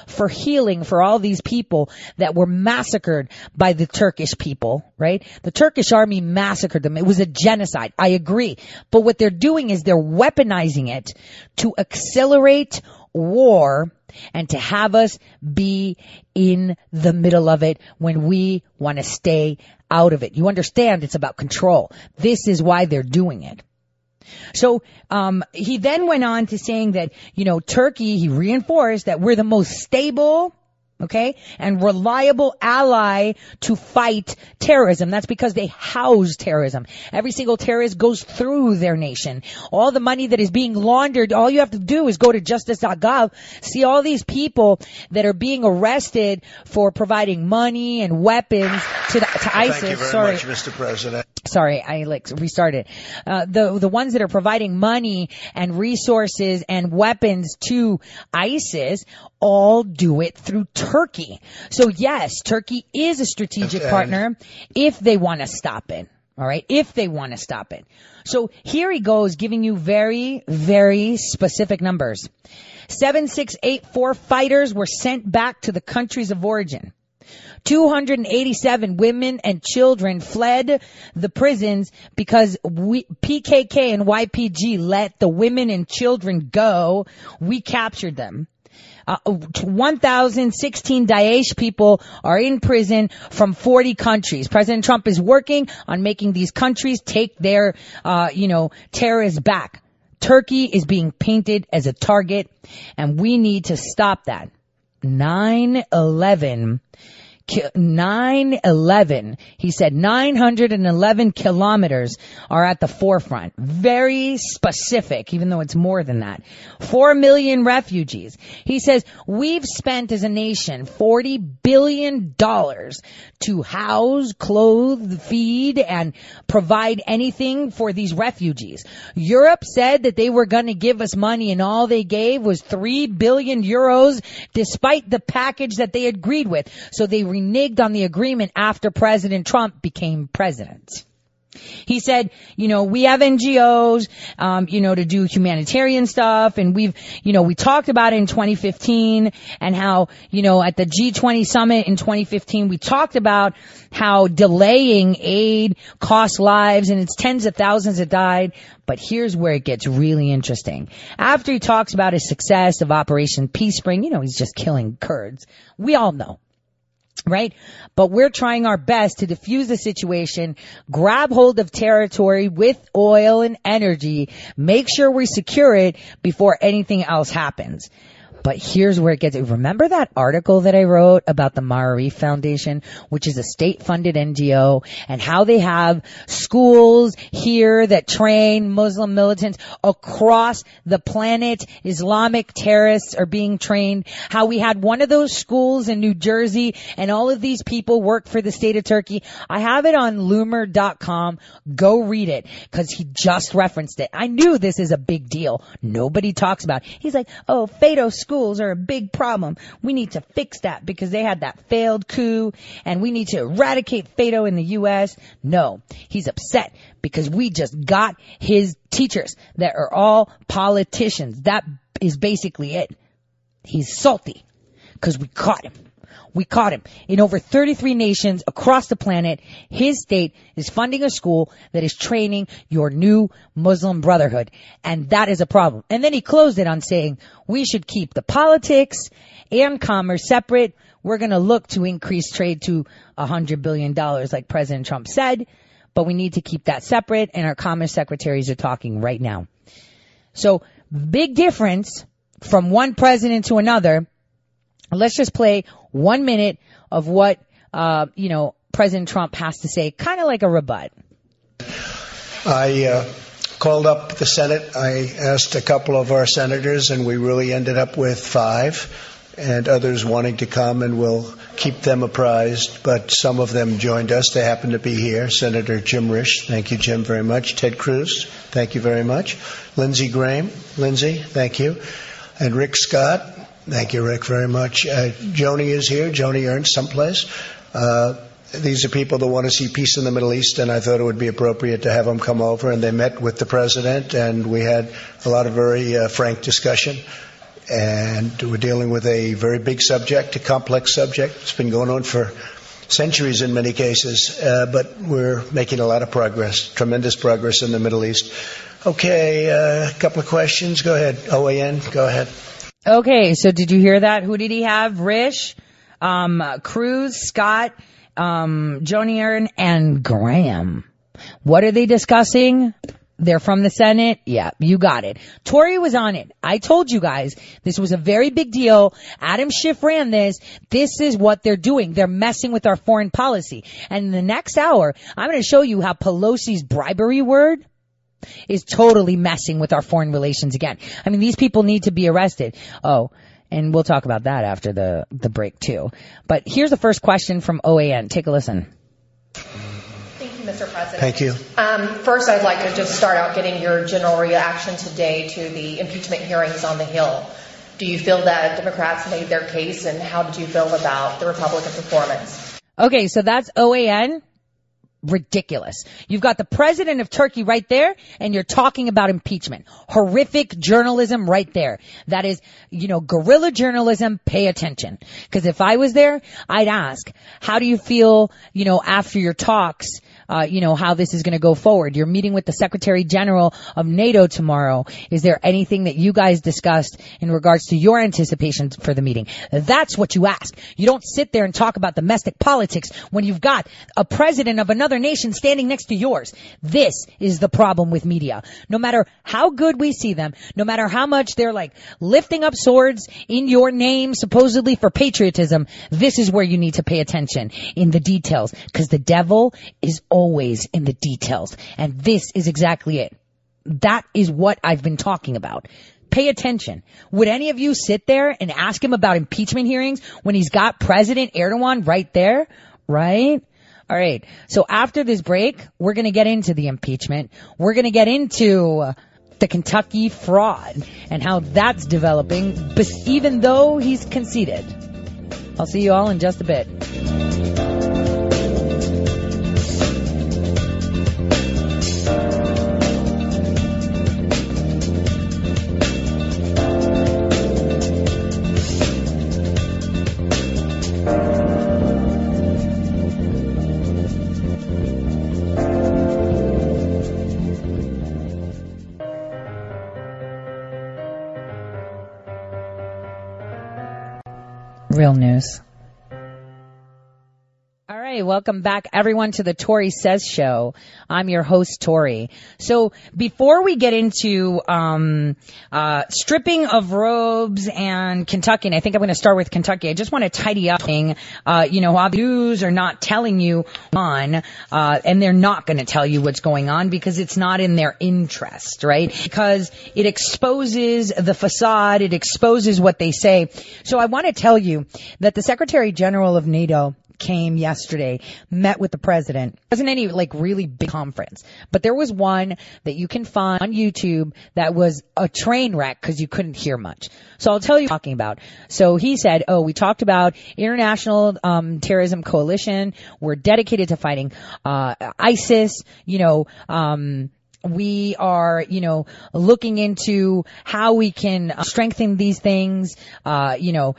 for healing for all these people that were massacred by the Turkish people, right? The Turkish army massacred them. It was a genocide. I agree. But what they're doing is they're weaponizing it to accelerate war and to have us be in the middle of it when we want to stay out of it. You understand, it's about control. This is why they're doing it. So he then went on to saying that, you know, Turkey, he reinforced that we're the most stable, okay, and reliable ally to fight terrorism. That's because they house terrorism. Every single terrorist goes through their nation. All the money that is being laundered, all you have to do is go to justice.gov, see all these people that are being arrested for providing money and weapons to ISIS. Thank you very much, Mr. President. Sorry, I restarted. The ones that are providing money and resources and weapons to ISIS all do it through Turkey. So yes, Turkey is a strategic partner if they want to stop it. All right. If they want to stop it. So here he goes giving you very, very specific numbers. 7,684 fighters were sent back to the countries of origin. 287 women and children fled the prisons because PKK and YPG let the women and children go. We captured them. 1,016 Daesh people are in prison from 40 countries. President Trump is working on making these countries take their, terrorists back. Turkey is being painted as a target, and we need to stop that. 9/11, he said 911 kilometers are at the forefront. Very specific, even though it's more than that. 4 million refugees. He says, we've spent as a nation $40 billion to house, clothe, feed, and provide anything for these refugees. Europe said that they were going to give us money, and all they gave was 3 billion euros despite the package that they agreed with. So they reneged on the agreement after President Trump became president. He said, we have NGOs, to do humanitarian stuff. And we've, we talked about it in 2015 and how, at the G20 summit in 2015, we talked about how delaying aid costs lives and it's tens of thousands that died. But here's where it gets really interesting. After he talks about his success of Operation Peace Spring, he's just killing Kurds. We all know. Right? But we're trying our best to defuse the situation, grab hold of territory with oil and energy, make sure we secure it before anything else happens. But here's where it gets. Remember that article that I wrote about the Mara Reef Foundation, which is a state-funded NGO, and how they have schools here that train Muslim militants across the planet. Islamic terrorists are being trained. How we had one of those schools in New Jersey, and all of these people work for the state of Turkey. I have it on loomer.com. Go read it, because he just referenced it. I knew this is a big deal. Nobody talks about it. He's like, oh, FETO schools are a big problem. We need to fix that because they had that failed coup and we need to eradicate FETO in the U.S. No, he's upset because we just got his teachers that are all politicians. That is basically it. He's salty because we caught him. We caught him. In over 33 nations across the planet, his state is funding a school that is training your new Muslim Brotherhood. And that is a problem. And then he closed it on saying, we should keep the politics and commerce separate. We're going to look to increase trade to $100 billion, like President Trump said. But we need to keep that separate. And our commerce secretaries are talking right now. So big difference from one president to another. Let's just play 1 minute of what, President Trump has to say, kind of like a rebut. I called up the Senate. I asked a couple of our senators, and we really ended up with 5, and others wanting to come, and we'll keep them apprised. But some of them joined us. They happen to be here. Senator Jim Risch. Thank you, Jim, very much. Ted Cruz. Thank you very much. Lindsey Graham. Lindsey, thank you. And Rick Scott. Thank you, Rick, very much. Joni is here. Joni Ernst, someplace. These are people that want to see peace in the Middle East, and I thought it would be appropriate to have them come over. And they met with the president, and we had a lot of very frank discussion. And we're dealing with a very big subject, a complex subject. It's been going on for centuries in many cases, but we're making a lot of progress, tremendous progress in the Middle East. Okay, a couple of questions. Go ahead. OAN, go ahead. Okay, so did you hear that? Who did he have? Risch, Cruz, Scott, Joni Ernst, and Graham. What are they discussing? They're from the Senate? Yeah, you got it. Tori was on it. I told you guys, this was a very big deal. Adam Schiff ran this. This is what they're doing. They're messing with our foreign policy. And in the next hour, I'm going to show you how Pelosi's bribery word is totally messing with our foreign relations again. I mean, these people need to be arrested. Oh, and we'll talk about that after the break, too. But here's the first question from OAN. Take a listen. Mr. President. Thank you. First, I'd like to just start out getting your general reaction today to the impeachment hearings on the Hill. Do you feel that Democrats made their case, and how did you feel about the Republican performance? Okay, so that's OAN. Ridiculous. You've got the president of Turkey right there, and you're talking about impeachment. Horrific journalism right there. That is, you know, guerrilla journalism. Pay attention. Because if I was there, I'd ask, how do you feel, you know, after your talks, you know, how this is going to go forward? You're meeting with the Secretary General of NATO tomorrow. Is there anything that you guys discussed in regards to your anticipations for the meeting? That's what you ask. You don't sit there and talk about domestic politics when you've got a president of another nation standing next to yours. This is the problem with media. No matter how good we see them, no matter how much they're like lifting up swords in your name, supposedly for patriotism, this is where you need to pay attention in the details, because the devil is always in the details. And this is exactly it. That is what I've been talking about. Pay attention. Would any of you sit there and ask him about impeachment hearings when he's got President Erdogan right there? Right? All right. So after this break, we're going to get into the impeachment. We're going to get into the Kentucky fraud and how that's developing, but even though he's conceded. I'll see you all in just a bit. Real news. All right. Welcome back, everyone, to the Tori Says Show. I'm your host, Tori. So before we get into stripping of robes and Kentucky, and I think I'm going to start with Kentucky, I just want to tidy up, you know, how the news are not telling you on, and they're not going to tell you what's going on because it's not in their interest, right? Because it exposes the facade. It exposes what they say. So I want to tell you that the Secretary General of NATO came yesterday, met with the president. There wasn't any like really big conference, but there was one that you can find on YouTube that was a train wreck because you couldn't hear much. So I'll tell you what I'm talking about. So he said, oh, we talked about international terrorism coalition. We're dedicated to fighting ISIS, you know, we are, you know, looking into how we can strengthen these things. You know,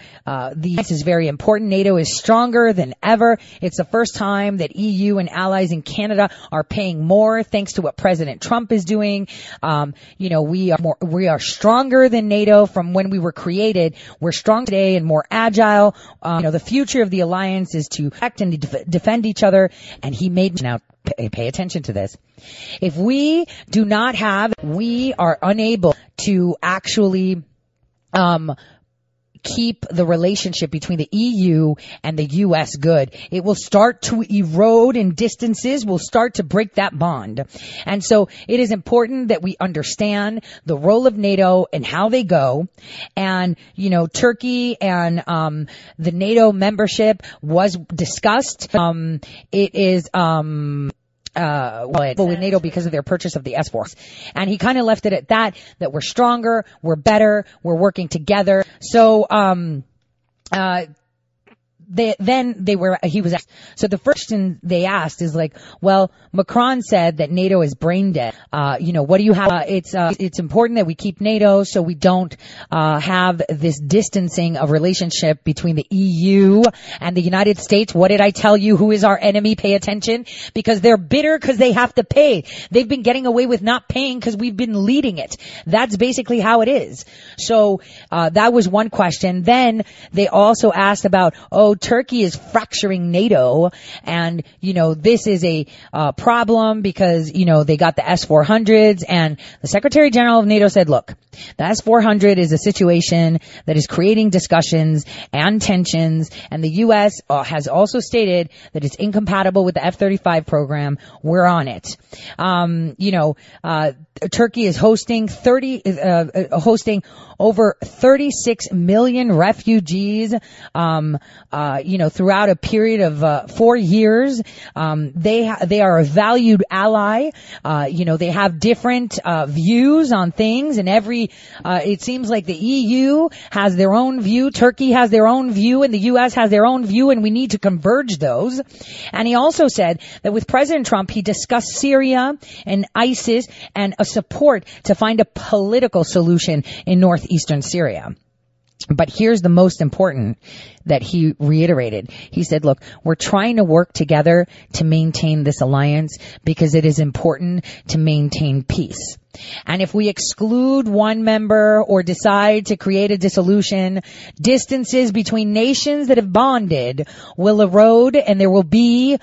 this is very important. NATO is stronger than ever. It's the first time that EU and allies in Canada are paying more thanks to what President Trump is doing. You know, we are stronger than NATO from when we were created. We're strong today and more agile. You know, the future of the alliance is to act and defend each other. And he made now. Pay attention to this. If we do not have, we are unable to actually keep the relationship between the EU and the U.S. good. It will start to erode, and distances will start to break that bond. And so it is important that we understand the role of NATO and how they go. And, you know, Turkey and the NATO membership was discussed. It is with NATO because of their purchase of the S-400. And he kind of left it at that we're stronger, we're better, we're working together. So, the first thing they asked is like, well, Macron said that NATO is brain dead. You know, what do you have? It's important that we keep NATO so we don't, have this distancing of relationship between the EU and the United States. What did I tell you? Who is our enemy? Pay attention, because they're bitter because they have to pay. They've been getting away with not paying because we've been leading it. That's basically how it is. So, that was one question. Then they also asked about, oh, Turkey is fracturing NATO, and, you know, this is a problem because, you know, they got the S-400s, and the Secretary General of NATO said, look, the S-400 is a situation that is creating discussions and tensions, and the U.S. Has also stated that it's incompatible with the F-35 program. We're on it. You know, Turkey is hosting over 36 million refugees, you know, throughout a period of 4 years. They are a valued ally. You know, they have different views on things, and every it seems like the EU has their own view, Turkey has their own view, and the U.S. has their own view, and we need to converge those. And he also said that with President Trump, he discussed Syria and ISIS and a support to find a political solution in northeastern Syria. But here's the most important that he reiterated. He said, look, we're trying to work together to maintain this alliance because it is important to maintain peace. And if we exclude one member or decide to create a dissolution, distances between nations that have bonded will erode, and there will be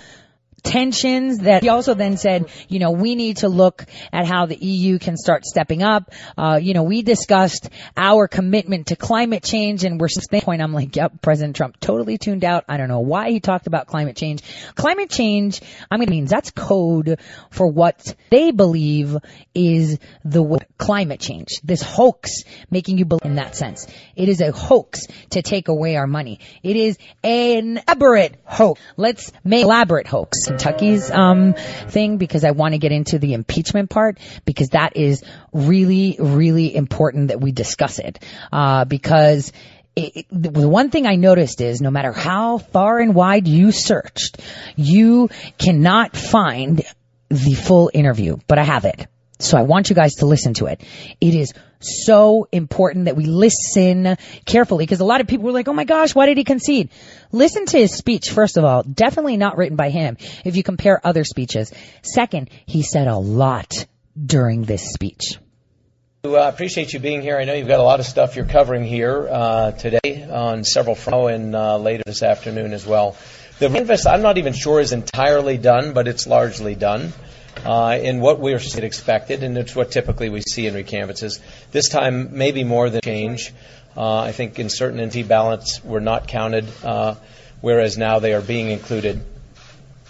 tensions. That he also then said, you know, we need to look at how the EU can start stepping up. You know, we discussed our commitment to climate change, and we're at this point, I'm like, yep, President Trump totally tuned out. I don't know why he talked about climate change. Climate change, I mean, means that's code for what they believe is the word climate change. This hoax, making you believe in that sense. It is a hoax to take away our money. It is an elaborate hoax. Let's make elaborate hoax. Kentucky's thing, because I want to get into the impeachment part, because that is really, really important that we discuss it, because the one thing I noticed is no matter how far and wide you searched, you cannot find the full interview, but I have it. So I want you guys to listen to it. It is so important that we listen carefully, because a lot of people were like, oh my gosh, why did he concede? Listen to his speech, first of all. Definitely not written by him if you compare other speeches. Second, he said a lot during this speech. I appreciate you being here. I know you've got a lot of stuff you're covering here today on several fronts, and later this afternoon as well. The canvas, I'm not even sure, is entirely done, but it's largely done. In what we expected, and it's what typically we see in recanvases. This time, maybe more than change. I think uncertainty balance were not counted, whereas now they are being included.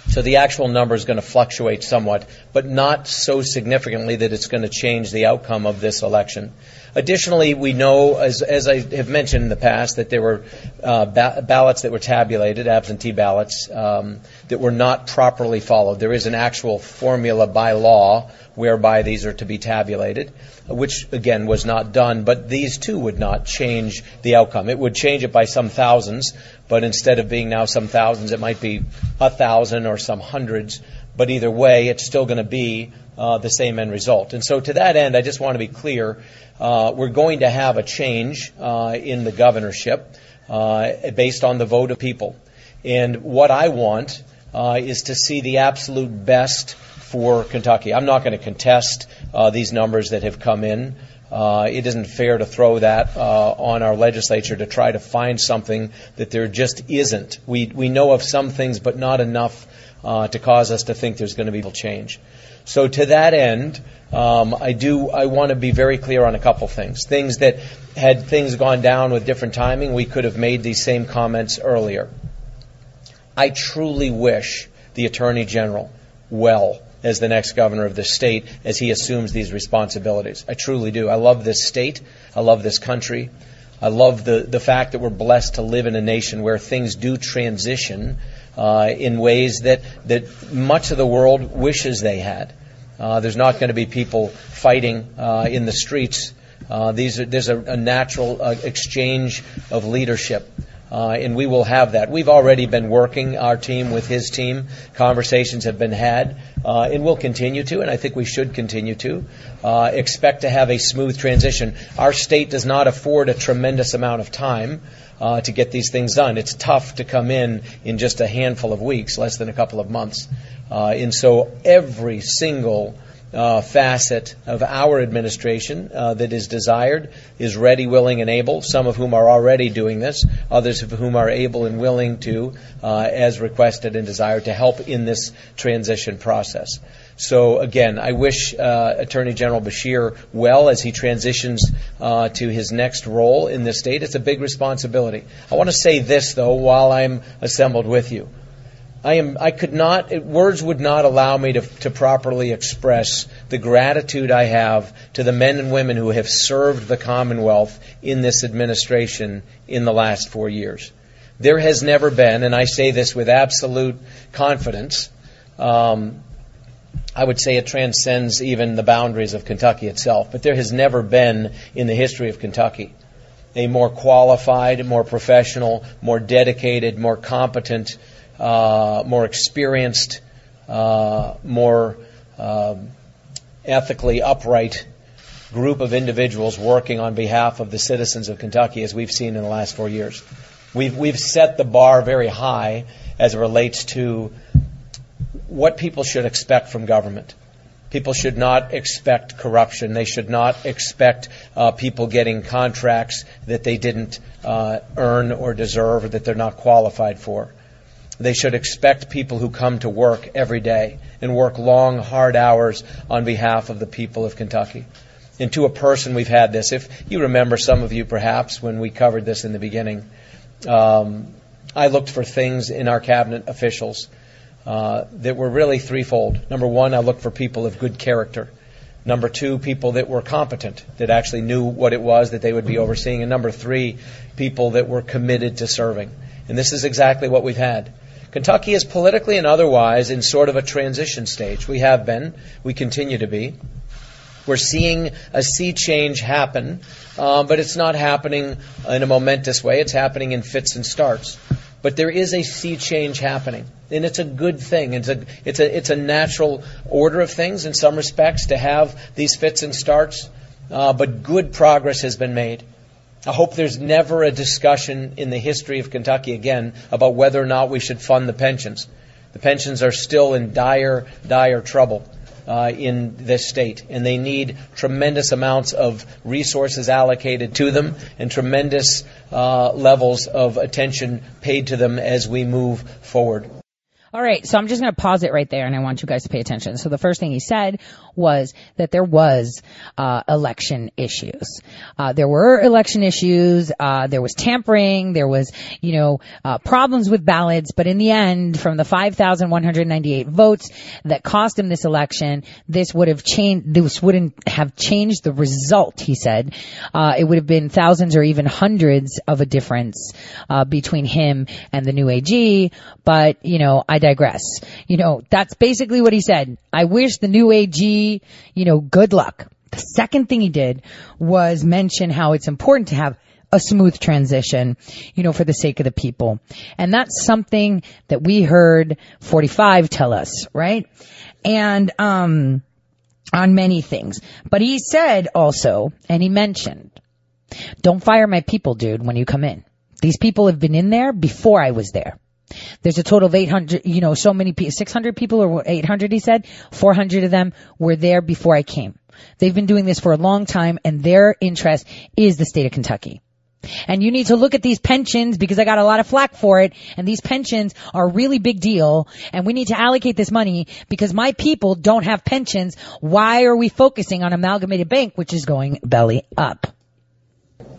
So the actual number is going to fluctuate somewhat, but not so significantly that it's going to change the outcome of this election. Additionally, we know, as I have mentioned in the past, that there were ballots that were tabulated, absentee ballots, that were not properly followed. There is an actual formula by law whereby these are to be tabulated, which, again, was not done. But these, too, would not change the outcome. It would change it by some thousands, but instead of being now some thousands, it might be 1,000 or some hundreds. But either way, it's still going to be the same end result. And so to that end, I just want to be clear. We're going to have a change in the governorship based on the vote of people. And what I want is to see the absolute best for Kentucky. I'm not going to contest these numbers that have come in. It isn't fair to throw that on our legislature to try to find something that there just isn't. We know of some things, but not enough to cause us to think there's going to be a change. So to that end, I want to be very clear on a couple things. Things that, had things gone down with different timing, we could have made these same comments earlier. I truly wish the Attorney General well as the next governor of the state as he assumes these responsibilities. I truly do. I love this state. I love this country. I love the fact that we're blessed to live in a nation where things do transition in ways that much of the world wishes they had. There's not going to be people fighting in the streets. There's a natural exchange of leadership, and we will have that. We've already been working, our team with his team. Conversations have been had, and we'll continue to, and I think we should continue to, expect to have a smooth transition. Our state does not afford a tremendous amount of time to get these things done. It's tough to come in just a handful of weeks, less than a couple of months. And so every single facet of our administration that is desired, is ready, willing, and able, some of whom are already doing this, others of whom are able and willing to, as requested and desired, to help in this transition process. So, again, I wish Attorney General Bashir well as he transitions to his next role in this state. It's a big responsibility. I want to say this, though, while I'm assembled with you. I could not, words would not allow me to properly express the gratitude I have to the men and women who have served the Commonwealth in this administration in the last 4 years. There has never been, and I say this with absolute confidence, I would say it transcends even the boundaries of Kentucky itself, but there has never been in the history of Kentucky a more qualified, more professional, more dedicated, more competent, more experienced, more ethically upright group of individuals working on behalf of the citizens of Kentucky as we've seen in the last 4 years. We've set the bar very high as it relates to what people should expect from government. People should not expect corruption. They should not expect people getting contracts that they didn't earn or deserve or that they're not qualified for. They should expect people who come to work every day and work long, hard hours on behalf of the people of Kentucky. And to a person, we've had this. If you remember, some of you perhaps, when we covered this in the beginning, I looked for things in our cabinet officials that were really threefold. Number one, I looked for people of good character. Number two, people that were competent, that actually knew what it was that they would be overseeing. And number three, people that were committed to serving. And this is exactly what we've had. Kentucky is politically and otherwise in sort of a transition stage. We have been. We continue to be. We're seeing a sea change happen, but it's not happening in a momentous way. It's happening in fits and starts. But there is a sea change happening, and it's a good thing. It's a natural order of things in some respects to have these fits and starts, but good progress has been made. I hope there's never a discussion in the history of Kentucky again about whether or not we should fund the pensions. The pensions are still in dire, dire trouble in this state, and they need tremendous amounts of resources allocated to them and tremendous levels of attention paid to them as we move forward. All right, so I'm just going to pause it right there, and I want you guys to pay attention. So the first thing he said was that there was election issues. There were election issues. There was tampering. There was, problems with ballots. But in the end, from the 5,198 votes that cost him this election, this wouldn't have changed the result, he said. It would have been thousands or even hundreds of a difference between him and the new AG. But, I digress. That's basically what he said. I wish the new AG, good luck. The second thing he did was mention how it's important to have a smooth transition, for the sake of the people. And that's something that we heard 45 tell us, right? And, on many things. But he said also, and he mentioned, don't fire my people, dude, when you come in. These people have been in there before I was there. There's a total of 800, 600 people or 800, he said. 400 of them were there before I came. They've been doing this for a long time, and their interest is the state of Kentucky. And you need to look at these pensions, because I got a lot of flack for it, and these pensions are a really big deal, and we need to allocate this money because my people don't have pensions. Why are we focusing on Amalgamated Bank, which is going belly up?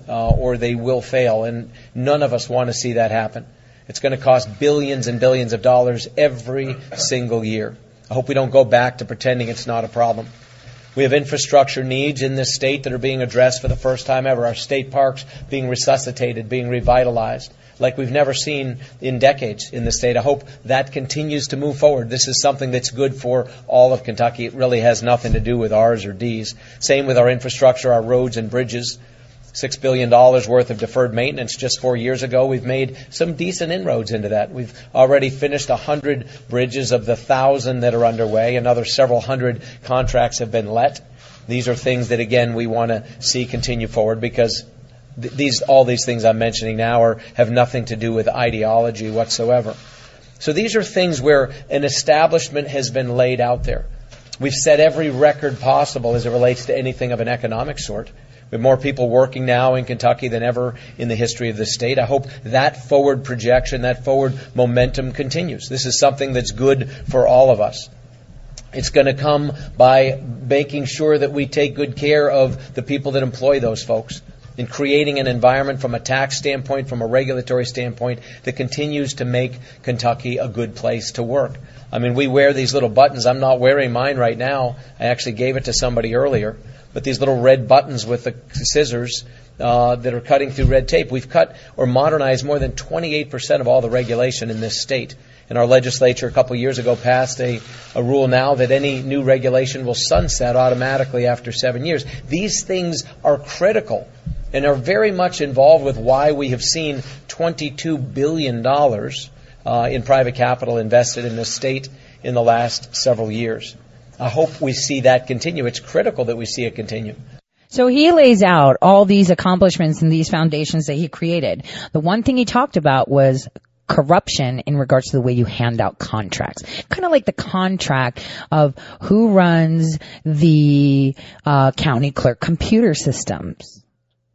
Or they will fail, and none of us want to see that happen. It's going to cost billions and billions of dollars every single year. I hope we don't go back to pretending it's not a problem. We have infrastructure needs in this state that are being addressed for the first time ever. Our state parks being resuscitated, being revitalized, like we've never seen in decades in this state. I hope that continues to move forward. This is something that's good for all of Kentucky. It really has nothing to do with R's or D's. Same with our infrastructure, our roads and bridges. $6 billion worth of deferred maintenance just 4 years ago. We've made some decent inroads into that. We've already finished 100 bridges of the 1,000 that are underway. Another several hundred contracts have been let. These are things that, again, we want to see continue forward, because all these things I'm mentioning now have nothing to do with ideology whatsoever. So these are things where an establishment has been laid out there. We've set every record possible as it relates to anything of an economic sort. We have more people working now in Kentucky than ever in the history of the state. I hope that forward projection, that forward momentum continues. This is something that's good for all of us. It's going to come by making sure that we take good care of the people that employ those folks, in creating an environment from a tax standpoint, from a regulatory standpoint, that continues to make Kentucky a good place to work. I mean, we wear these little buttons. I'm not wearing mine right now. I actually gave it to somebody earlier. But these little red buttons with the scissors that are cutting through red tape. We've cut or modernized more than 28% of all the regulation in this state. And our legislature a couple of years ago passed a rule now that any new regulation will sunset automatically after 7 years. These things are critical and are very much involved with why we have seen $22 billion in private capital invested in this state in the last several years. I hope we see that continue. It's critical that we see it continue. So he lays out all these accomplishments and these foundations that he created. The one thing he talked about was corruption in regards to the way you hand out contracts. Kind of like the contract of who runs the county clerk computer systems.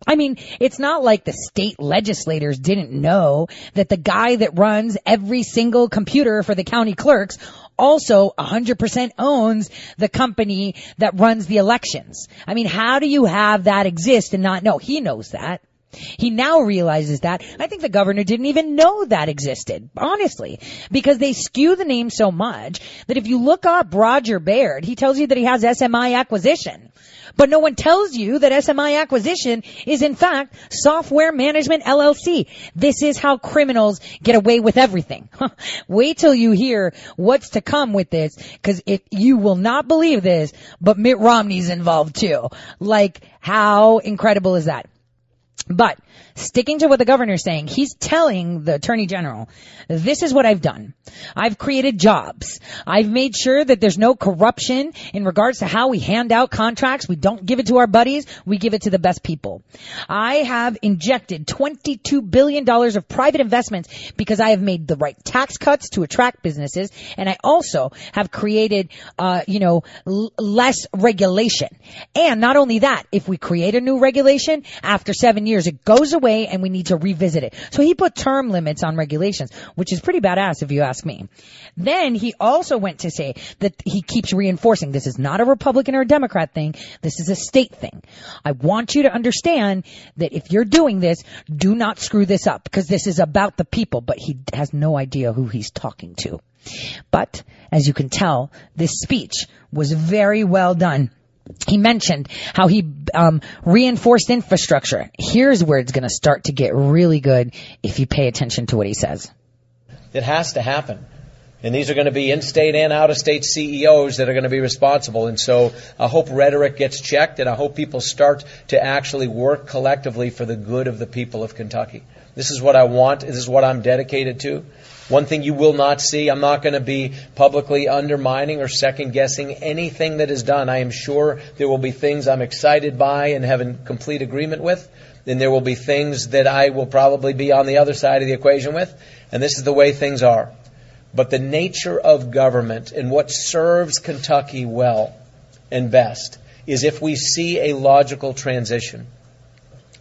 I mean, it's not like the state legislators didn't know that the guy that runs every single computer for the county clerks also 100% owns the company that runs the elections. I mean, how do you have that exist and not know? He knows that. He now realizes that. I think the governor didn't even know that existed, honestly, because they skew the name so much that if you look up Roger Baird, he tells you that he has SMI Acquisition. But no one tells you that SMI Acquisition is, in fact, Software Management LLC. This is how criminals get away with everything. Wait till you hear what's to come with this, because you will not believe this, but Mitt Romney's involved, too. Like, how incredible is that? But sticking to what the governor's saying, he's telling the attorney general, this is what I've done. I've created jobs. I've made sure that there's no corruption in regards to how we hand out contracts. We don't give it to our buddies. We give it to the best people. I have injected $22 billion of private investments because I have made the right tax cuts to attract businesses. And I also have created, less regulation. And not only that, if we create a new regulation after 7 years, it goes away and we need to revisit it. So he put term limits on regulations, which is pretty badass if you ask me. Then he also went to say that he keeps reinforcing this is not a Republican or a Democrat thing. This is a state thing. I want you to understand that if you're doing this, do not screw this up because this is about the people. But he has no idea who he's talking to. But as you can tell, this speech was very well done. He mentioned how he reinforced infrastructure. Here's where it's going to start to get really good if you pay attention to what he says. It has to happen. And these are going to be in-state and out-of-state CEOs that are going to be responsible. And so I hope rhetoric gets checked, and I hope people start to actually work collectively for the good of the people of Kentucky. This is what I want. This is what I'm dedicated to. One thing you will not see, I'm not going to be publicly undermining or second-guessing anything that is done. I am sure there will be things I'm excited by and have in complete agreement with, and there will be things that I will probably be on the other side of the equation with, and this is the way things are. But the nature of government and what serves Kentucky well and best is if we see a logical transition.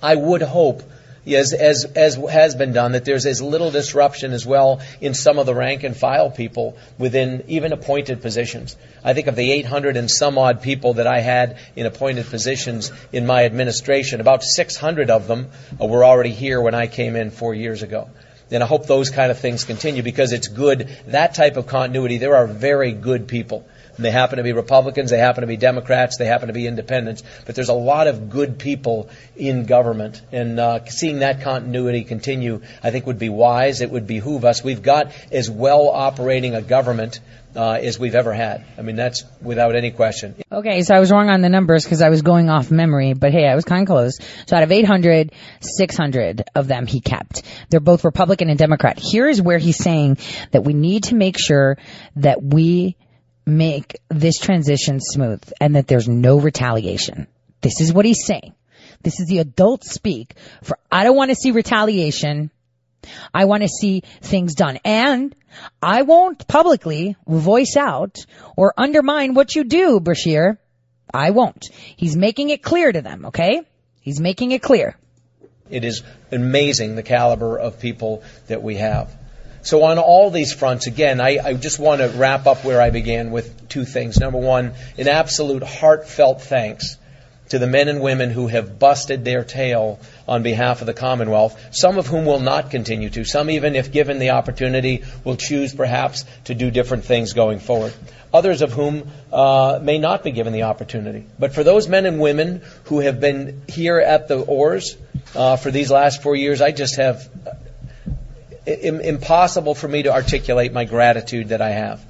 I would hope, as has been done, that there's as little disruption as well in some of the rank and file people within even appointed positions. I think of the 800 and some odd people that I had in appointed positions in my administration, about 600 of them were already here when I came in 4 years ago. And I hope those kind of things continue because it's good, that type of continuity. There are very good people. And they happen to be Republicans, they happen to be Democrats, they happen to be independents. But there's a lot of good people in government. And seeing that continuity continue, I think, would be wise. It would behoove us. We've got as well operating a government as we've ever had. I mean, that's without any question. Okay, so I was wrong on the numbers because I was going off memory, but hey, I was kind of close. So out of 800, 600 of them he kept. They're both Republican and Democrat. Here is where he's saying that we need to make sure that we make this transition smooth and that there's no retaliation. This is what he's saying. This is the adult speak for I don't want to see retaliation I want to see things done. And I won't publicly voice out or undermine what you do, Bashir. I won't. He's making it clear to them, okay? He's making it clear. It is amazing the caliber of people that we have. So on all these fronts, again, I just want to wrap up where I began with two things. Number one, an absolute heartfelt thanks to the men and women who have busted their tail on behalf of the Commonwealth, some of whom will not continue to. Some, even if given the opportunity, will choose perhaps to do different things going forward. Others of whom may not be given the opportunity. But for those men and women who have been here at the oars for these last 4 years, I just have impossible for me to articulate my gratitude that I have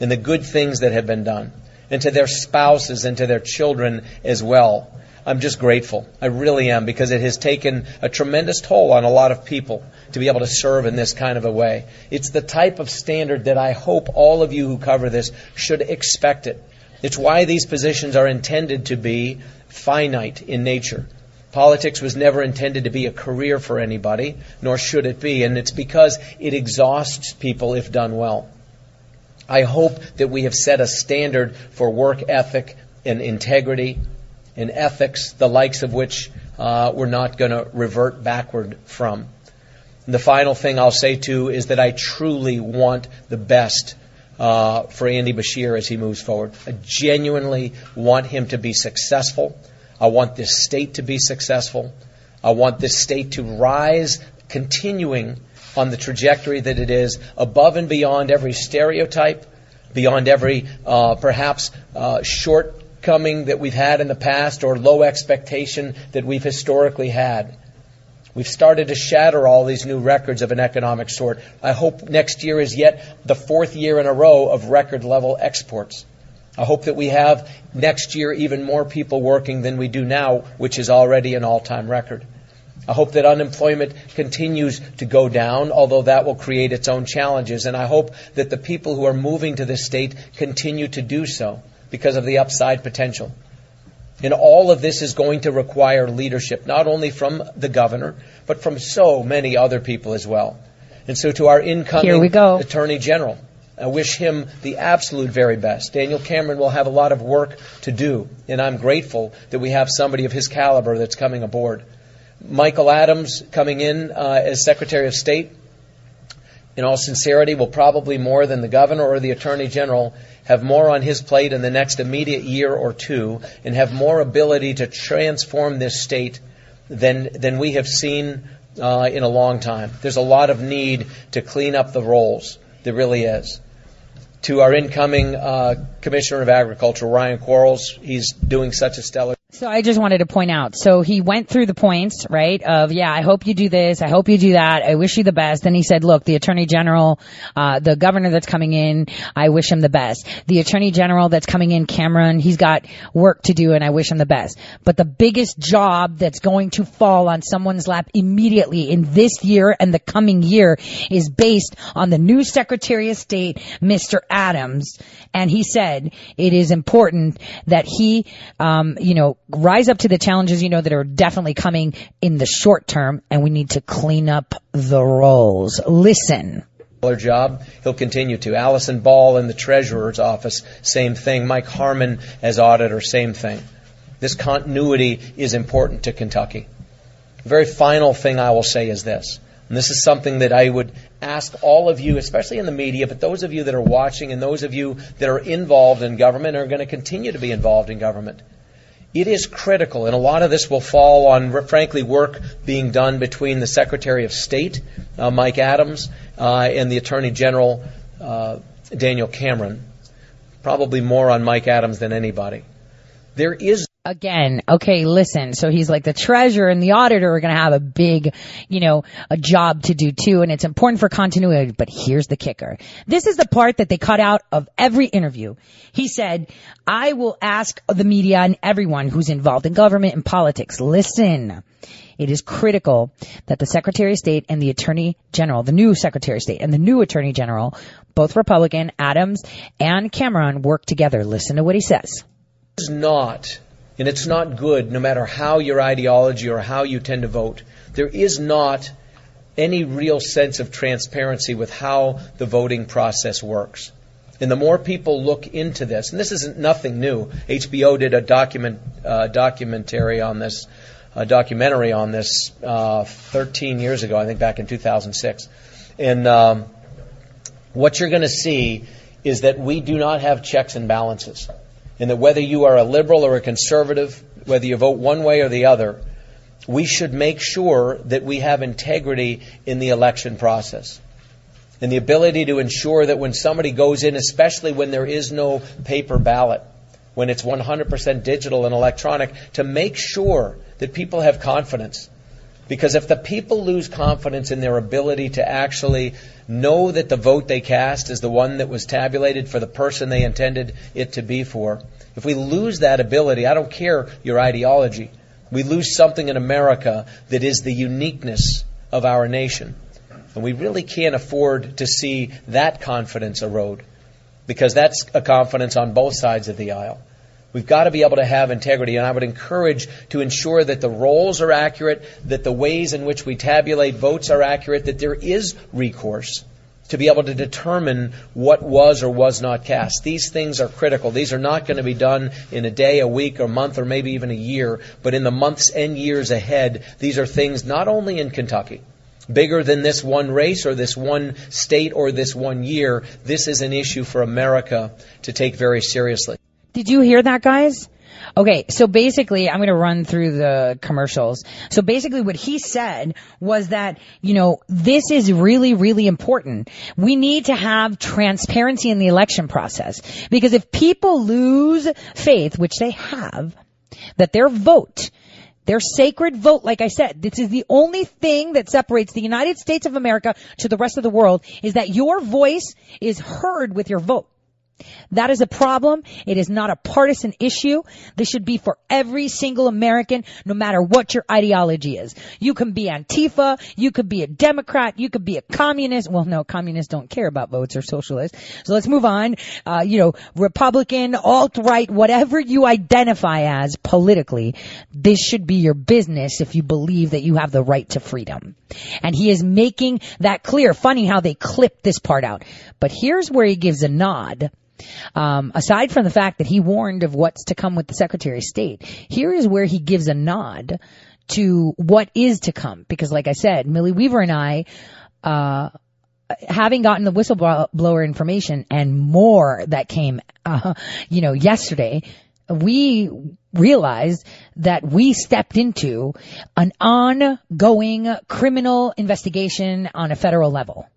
and the good things that have been done. And to their spouses and to their children as well. I'm just grateful. I really am, because it has taken a tremendous toll on a lot of people to be able to serve in this kind of a way. It's the type of standard that I hope all of you who cover this should expect it. It's why these positions are intended to be finite in nature. Politics was never intended to be a career for anybody, nor should it be, and it's because it exhausts people if done well. I hope that we have set a standard for work ethic and integrity and ethics, the likes of which we're not going to revert backward from. And the final thing I'll say, too, is that I truly want the best for Andy Bashir as he moves forward. I genuinely want him to be successful. I want this state to be successful. I want this state to rise, continuing on the trajectory that it is, above and beyond every stereotype, beyond every perhaps shortcoming that we've had in the past or low expectation that we've historically had. We've started to shatter all these new records of an economic sort. I hope next year is yet the fourth year in a row of record level exports. I hope that we have next year even more people working than we do now, which is already an all-time record. I hope that unemployment continues to go down, although that will create its own challenges. And I hope that the people who are moving to this state continue to do so because of the upside potential. And all of this is going to require leadership, not only from the governor, but from so many other people as well. And so to our incoming Attorney General, I wish him the absolute very best. Daniel Cameron will have a lot of work to do, and I'm grateful that we have somebody of his caliber that's coming aboard. Michael Adams coming in as Secretary of State, in all sincerity, will probably more than the governor or the Attorney General have more on his plate in the next immediate year or two and have more ability to transform this state than we have seen in a long time. There's a lot of need to clean up the rolls. There really is. To our incoming Commissioner of Agriculture, Ryan Quarles, he's doing such a stellar. So I just wanted to point out, so he went through the points, right, of, yeah, I hope you do this, I hope you do that, I wish you the best. Then he said, look, the Attorney General, the governor that's coming in, I wish him the best. The Attorney General that's coming in, Cameron, he's got work to do and I wish him the best. But the biggest job that's going to fall on someone's lap immediately in this year and the coming year is based on the new Secretary of State, Mr. Adams. And he said it is important that he, rise up to the challenges, that are definitely coming in the short term, and we need to clean up the rolls. Listen. Job, he'll continue to. Allison Ball in the Treasurer's office, same thing. Mike Harmon as auditor, same thing. This continuity is important to Kentucky. The very final thing I will say is this, and this is something that I would ask all of you, especially in the media, but those of you that are watching and those of you that are involved in government are going to continue to be involved in government. It is critical, and a lot of this will fall on, frankly, work being done between the Secretary of State, Mike Adams, and the Attorney General, Daniel Cameron. Probably more on Mike Adams than anybody. There is... Again, okay, listen. So he's like the treasurer and the auditor are going to have a big, a job to do too. And it's important for continuity. But here's the kicker. This is the part that they cut out of every interview. He said, I will ask the media and everyone who's involved in government and politics. Listen, it is critical that the Secretary of State and the Attorney General, the new Secretary of State and the new Attorney General, both Republican, Adams and Cameron, work together. Listen to what he says. It's not... And it's not good, no matter how your ideology or how you tend to vote. There is not any real sense of transparency with how the voting process works. And the more people look into this, and this isn't nothing new. HBO did a documentary on this 13 years ago, I think back in 2006. And what you're going to see is that we do not have checks and balances, and that whether you are a liberal or a conservative, whether you vote one way or the other, we should make sure that we have integrity in the election process. And the ability to ensure that when somebody goes in, especially when there is no paper ballot, when it's 100% digital and electronic, to make sure that people have confidence. Because if the people lose confidence in their ability to actually know that the vote they cast is the one that was tabulated for the person they intended it to be for, if we lose that ability, I don't care your ideology, we lose something in America that is the uniqueness of our nation. And we really can't afford to see that confidence erode, because that's a confidence on both sides of the aisle. We've got to be able to have integrity, and I would encourage to ensure that the rolls are accurate, that the ways in which we tabulate votes are accurate, that there is recourse to be able to determine what was or was not cast. These things are critical. These are not going to be done in a day, a week, a month, or maybe even a year, but in the months and years ahead, these are things not only in Kentucky, bigger than this one race or this one state or this one year. This is an issue for America to take very seriously. Did you hear that, guys? Okay, so basically, I'm going to run through the commercials. So basically what he said was that, you know, this is really, really important. We need to have transparency in the election process, because if people lose faith, which they have, that their vote, their sacred vote, like I said, this is the only thing that separates the United States of America to the rest of the world, is that your voice is heard with your vote. That is a problem. It is not a partisan issue. This should be for every single American, no matter what your ideology is. You can be Antifa. You could be a Democrat. You could be a communist. Well, no, communists don't care about votes, or socialists. So let's move on. Republican, alt-right, whatever you identify as politically, this should be your business if you believe that you have the right to freedom. And he is making that clear. Funny how they clipped this part out. But here's where he gives a nod. Aside from the fact that he warned of what's to come with the Secretary of State, here is where he gives a nod to what is to come. Because like I said, Millie Weaver and I, having gotten the whistleblower information and more that came, yesterday, we realized that we stepped into an ongoing criminal investigation on a federal level.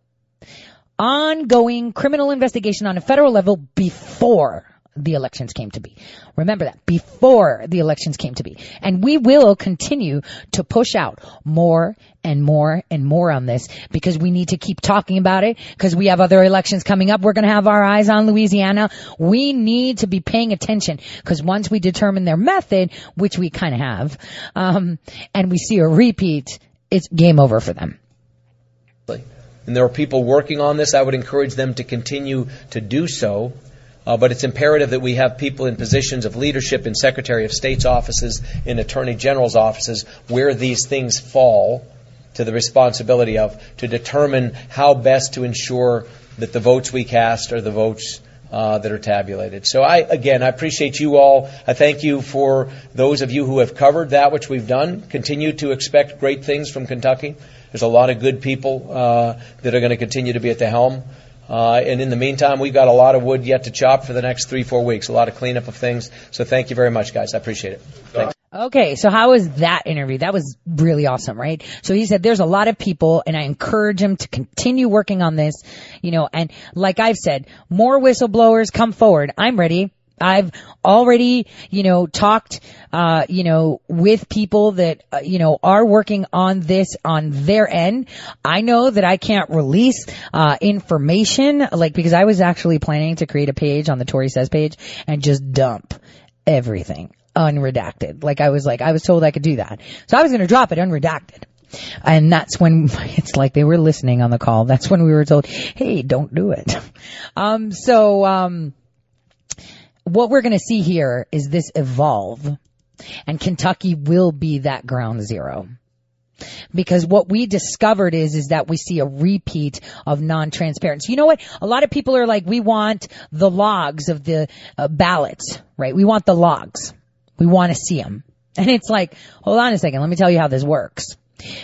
Ongoing criminal investigation on a federal level before the elections came to be. Remember that, before the elections came to be. And we will continue to push out more and more and more on this, because we need to keep talking about it, because we have other elections coming up. We're going to have our eyes on Louisiana. We need to be paying attention, because once we determine their method, which we kind of have, and we see a repeat, it's game over for them. And there are people working on this. I would encourage them to continue to do so. But it's imperative that we have people in positions of leadership in Secretary of State's offices, in Attorney General's offices, where these things fall to the responsibility of, to determine how best to ensure that the votes we cast are the votes that are tabulated. So I appreciate you all. I thank you for those of you who have covered that which we've done. Continue to expect great things from Kentucky. There's a lot of good people that are going to continue to be at the helm. And in the meantime, we've got a lot of wood yet to chop for the next 3-4 weeks, a lot of cleanup of things. So thank you very much, guys. I appreciate it. Thanks. Okay, so how was that interview? That was really awesome, right? So he said there's a lot of people, and I encourage him to continue working on this, and like I've said, more whistleblowers come forward. I'm ready. I've already, talked, with people that, are working on this on their end. I know that I can't release, information, because I was actually planning to create a page on the Tori Says page and just dump everything unredacted. I was told I could do that. So I was going to drop it unredacted. And that's when it's like they were listening on the call. That's when we were told, hey, don't do it. What we're going to see here is this evolve, and Kentucky will be that ground zero. Because what we discovered is that we see a repeat of non-transparency. You know what? A lot of people are like, we want the logs of the ballots, right? We want the logs. We want to see them. And it's like, hold on a second. Let me tell you how this works.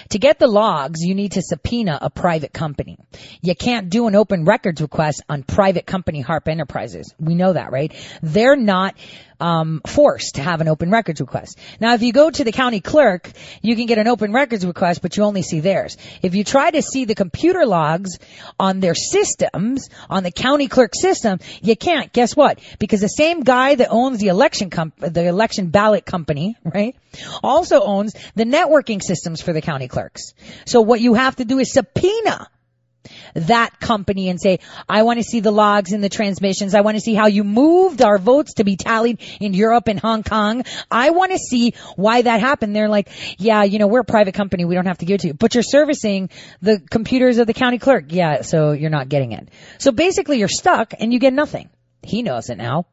To get the logs, you need to subpoena a private company. You can't do an open records request on private company HARP Enterprises. We know that, right? They're not forced to have an open records request. Now, if you go to the county clerk, you can get an open records request, but you only see theirs. If you try to see the computer logs on their systems, on the county clerk system, you can't. Guess what? Because the same guy that owns the election ballot company, right, also owns the networking systems for the county clerks. So what you have to do is subpoena that company and say, I want to see the logs and the transmissions. I want to see how you moved our votes to be tallied in Europe and Hong Kong. I want to see why that happened. They're like, yeah, you know, we're a private company. We don't have to give it to you. But you're servicing the computers of the county clerk. Yeah, so you're not getting it. So basically you're stuck and you get nothing. He knows it now.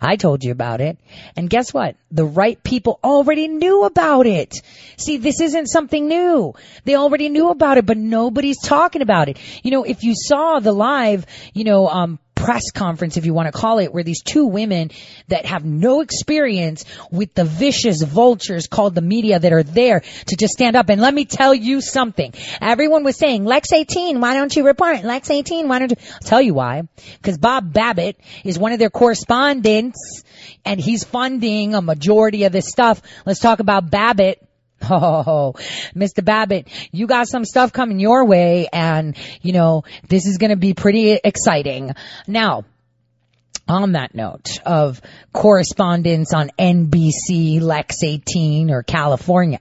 I told you about it. And guess what? The right people already knew about it. See, this isn't something new. They already knew about it, but nobody's talking about it. You know, if you saw the live, you know, press conference, if you want to call it, where these two women that have no experience with the vicious vultures called the media that are there to just stand up and let me tell you something. Everyone was saying, Lex 18, why don't you report? Lex 18, why don't you? I'll tell you why. Because Bob Babbitt is one of their correspondents and he's funding a majority of this stuff. Let's talk about Babbitt. Oh, Mr. Babbitt, you got some stuff coming your way, and, you know, this is going to be pretty exciting. Now, on that note of correspondence on NBC, Lex 18, or California,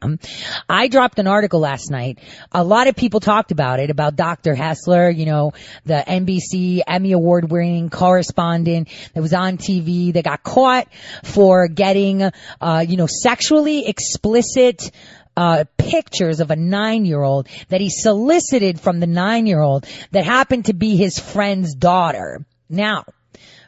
I dropped an article last night. A lot of people talked about it, about Dr. Hessler, you know, the NBC Emmy Award winning correspondent that was on TV that got caught for getting, you know, sexually explicit pictures of a 9-year-old that he solicited from the 9-year-old that happened to be his friend's daughter. Now,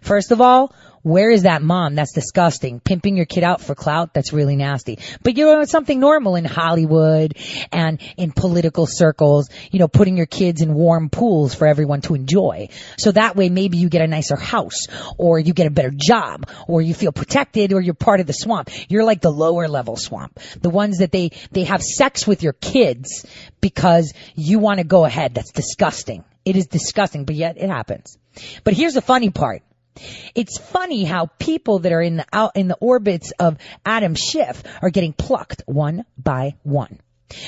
first of all, where is that mom? That's disgusting. Pimping your kid out for clout, that's really nasty. But you know, it's something normal in Hollywood and in political circles, you know, putting your kids in warm pools for everyone to enjoy. So that way maybe you get a nicer house or you get a better job or you feel protected or you're part of the swamp. You're like the lower level swamp. The ones that they have sex with your kids because you want to go ahead. That's disgusting. It is disgusting, but yet it happens. But here's the funny part. It's funny how people that are out in the orbits of Adam Schiff are getting plucked one by one.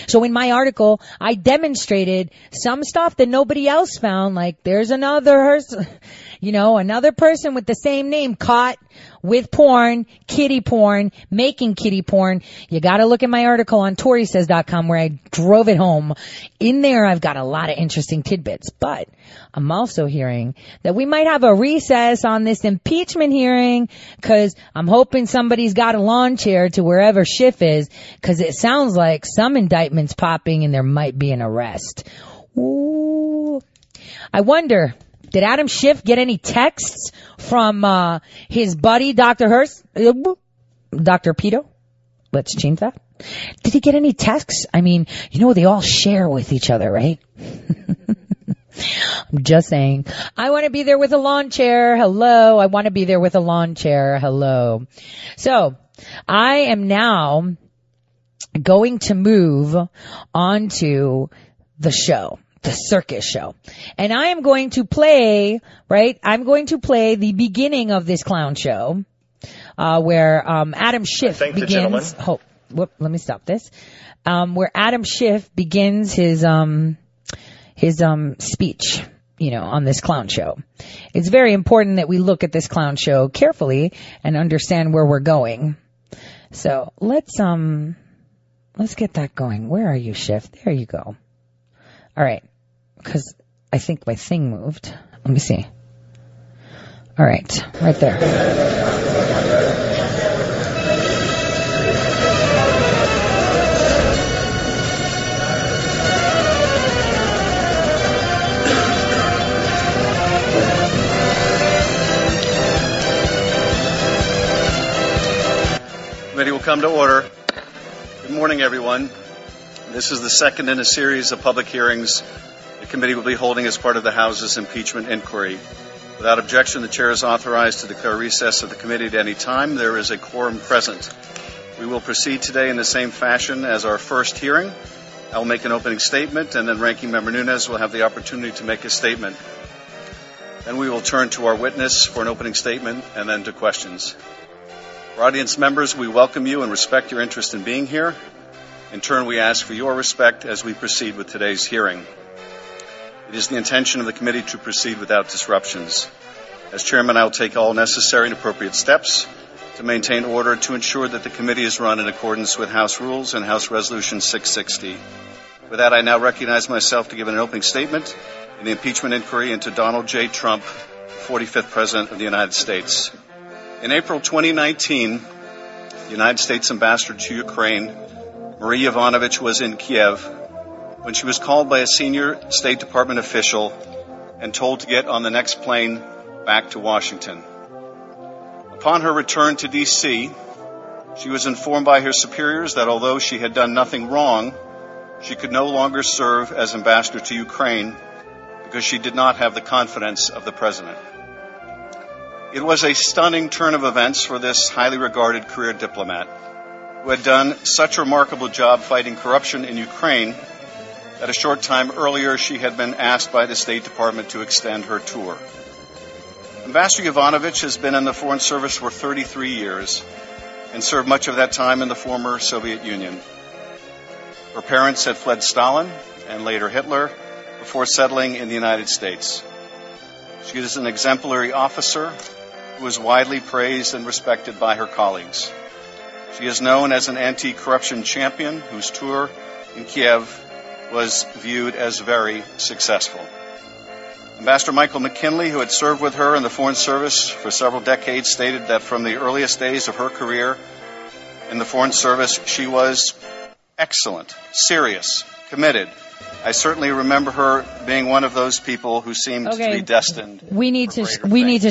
So in my article, I demonstrated some stuff that nobody else found, like there's another person with the same name caught with porn, making kitty porn. You got to look at my article on ToriSays.com where I drove it home. In there, I've got a lot of interesting tidbits. But I'm also hearing that we might have a recess on this impeachment hearing because I'm hoping somebody's got a lawn chair to wherever Schiff is because it sounds like some indictment's popping and there might be an arrest. Ooh, I wonder, did Adam Schiff get any texts from his buddy, Dr. Pedo? Let's change that. Did he get any texts? I mean, you know, they all share with each other, right? I'm just saying. I want to be there with a lawn chair. Hello. I want to be there with a lawn chair. Hello. So I am now going to move on to the show. The circus show. And I am going to play, right? I'm going to play the beginning of this clown show, where, Adam Schiff begins. Oh, whoop, let me stop this. Where Adam Schiff begins his speech, you know, on this clown show. It's very important that we look at this clown show carefully and understand where we're going. So let's get that going. Where are you, Schiff? There you go. All right. Because I think my thing moved. Let me see. All right. Right there. Committee will come to order. Good morning, everyone. This is the second in a series of public hearings the committee will be holding as part of the House's impeachment inquiry. Without objection, the chair is authorized to declare recess of the committee at any time. There is a quorum present. We will proceed today in the same fashion as our first hearing. I will make an opening statement, and then Ranking Member Nunes will have the opportunity to make a statement. Then we will turn to our witness for an opening statement and then to questions. For audience members, we welcome you and respect your interest in being here. In turn, we ask for your respect as we proceed with today's hearing. It is the intention of the committee to proceed without disruptions. As chairman, I will take all necessary and appropriate steps to maintain order to ensure that the committee is run in accordance with House rules and House Resolution 660. With that, I now recognize myself to give an opening statement in the impeachment inquiry into Donald J. Trump, the 45th President of the United States. In April 2019, the United States ambassador to Ukraine, Marie Yovanovitch, was in Kiev when she was called by a senior State Department official and told to get on the next plane back to Washington. Upon her return to D.C., she was informed by her superiors that although she had done nothing wrong, she could no longer serve as ambassador to Ukraine because she did not have the confidence of the president. It was a stunning turn of events for this highly regarded career diplomat who had done such a remarkable job fighting corruption in Ukraine that a short time earlier she had been asked by the State Department to extend her tour. Ambassador Yovanovitch has been in the Foreign Service for 33 years and served much of that time in the former Soviet Union. Her parents had fled Stalin and later Hitler before settling in the United States. She is an exemplary officer who is widely praised and respected by her colleagues. She is known as an anti-corruption champion whose tour in Kiev was viewed as very successful. Ambassador Michael McKinley, who had served with her in the Foreign Service for several decades, stated that from the earliest days of her career in the Foreign Service, she was excellent, serious, committed. I certainly remember her being one of those people who seemed to be destined. We need to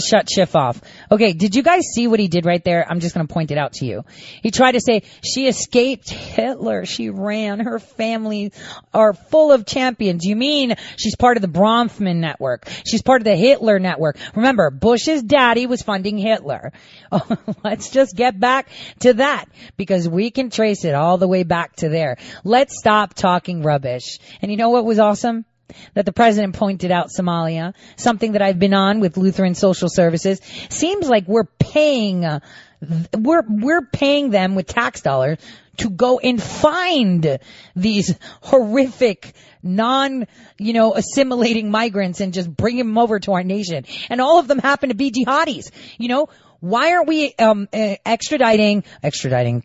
shut Schiff off. Okay, did you guys see what he did right there? I'm just going to point it out to you. He tried to say she escaped Hitler. She ran. Her family are full of champions. You mean she's part of the Bronfman network? She's part of the Hitler network. Remember, Bush's daddy was funding Hitler. Oh, let's just get back to that because we can trace it all the way back to there. Let's stop talking rubbish. And you know what was awesome? That the president pointed out Somalia, something that I've been on with Lutheran Social Services. Seems like we're paying them with tax dollars to go and find these horrific, assimilating migrants and just bring them over to our nation. And all of them happen to be jihadis. You know, why aren't we extraditing?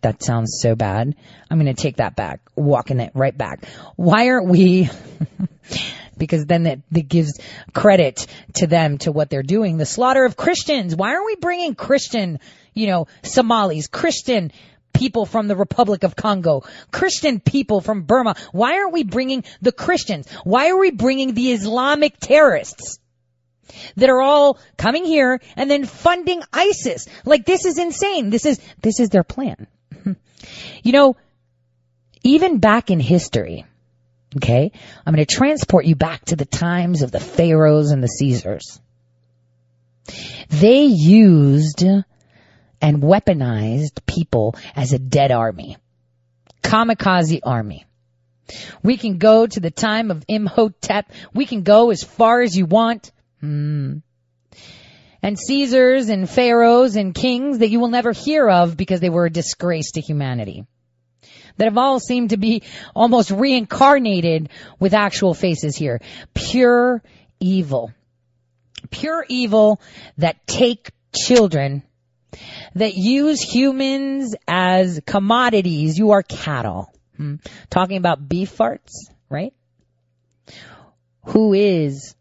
That sounds so bad. I'm going to take that back, walking it right back. Why aren't we? Because then that gives credit to them to what they're doing. The slaughter of Christians. Why aren't we bringing Christian, Somalis, Christian people from the Republic of Congo, Christian people from Burma? Why aren't we bringing the Christians? Why are we bringing the Islamic terrorists that are all coming here and then funding ISIS? Like, this is insane. This is their plan. Even back in history, okay, I'm going to transport you back to the times of the pharaohs and the Caesars. They used and weaponized people as a dead army, kamikaze army. We can go to the time of Imhotep. We can go as far as you want. And Caesars and pharaohs and kings that you will never hear of because they were a disgrace to humanity, that have all seemed to be almost reincarnated with actual faces here. Pure evil that take children, that use humans as commodities. You are cattle. Talking about beef farts, right? Who is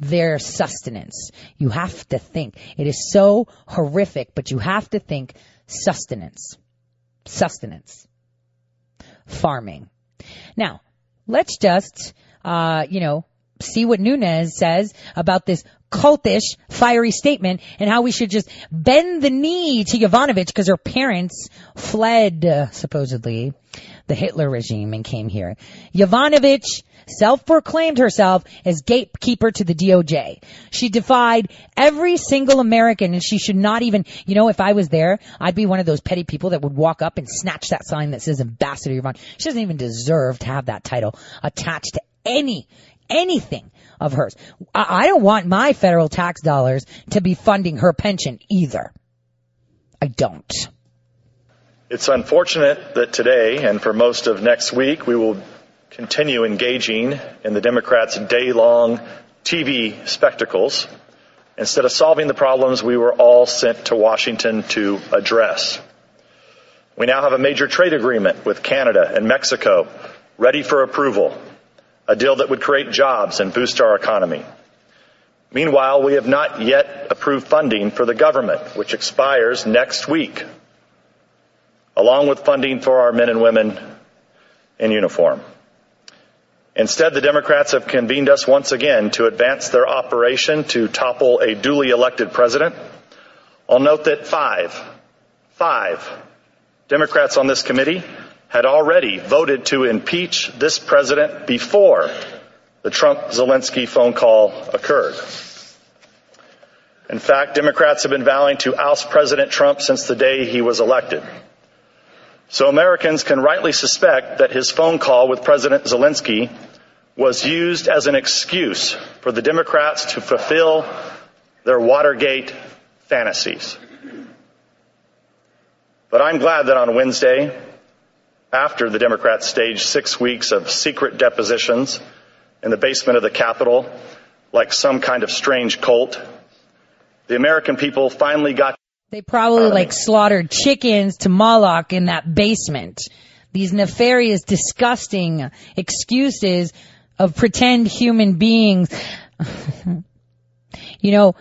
their sustenance? You have to think. It is so horrific, but you have to think sustenance, farming. Now, let's just, see what Nunes says about this cultish, fiery statement, and how we should just bend the knee to Yovanovitch because her parents fled, supposedly, the Hitler regime and came here. Yovanovitch self-proclaimed herself as gatekeeper to the DOJ. She defied every single American, and she should not even, you know, if I was there, I'd be one of those petty people that would walk up and snatch that sign that says Ambassador Yvonne. She doesn't even deserve to have that title attached to anything of hers. I don't want my federal tax dollars to be funding her pension either. I don't. It's unfortunate that today and for most of next week, we will continue engaging in the Democrats' day-long TV spectacles instead of solving the problems we were all sent to Washington to address. We now have a major trade agreement with Canada and Mexico ready for approval, a deal that would create jobs and boost our economy. Meanwhile, we have not yet approved funding for the government, which expires next week, along with funding for our men and women in uniform. Instead, the Democrats have convened us once again to advance their operation to topple a duly elected president. I'll note that five Democrats on this committee had already voted to impeach this president before the Trump-Zelensky phone call occurred. In fact, Democrats have been vowing to oust President Trump since the day he was elected. So Americans can rightly suspect that his phone call with President Zelensky was used as an excuse for the Democrats to fulfill their Watergate fantasies. But I'm glad that on Wednesday, after the Democrats staged 6 weeks of secret depositions in the basement of the Capitol, like some kind of strange cult, the American people finally got. They probably like slaughtered chickens to Moloch in that basement. These nefarious, disgusting excuses of pretend human beings. You know,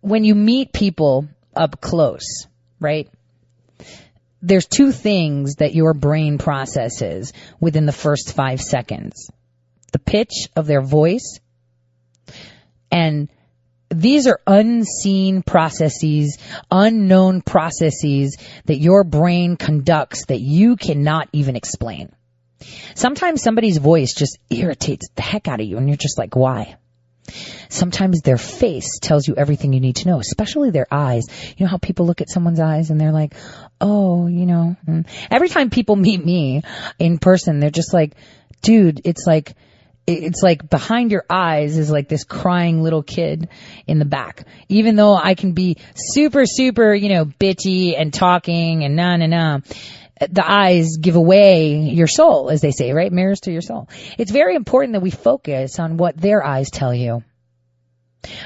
when you meet people up close, right? There's two things that your brain processes within the first 5 seconds. The pitch of their voice, and these are unseen processes, unknown processes that your brain conducts that you cannot even explain. Sometimes somebody's voice just irritates the heck out of you, and you're just like, why? Sometimes their face tells you everything you need to know, especially their eyes. You know how people look at someone's eyes and they're like, oh, you know. Every time people meet me in person, they're just like, dude, it's like behind your eyes is like this crying little kid in the back. Even though I can be super, super, you know, bitchy and talking and the eyes give away your soul, as they say, right? Mirrors to your soul. It's very important that we focus on what their eyes tell you.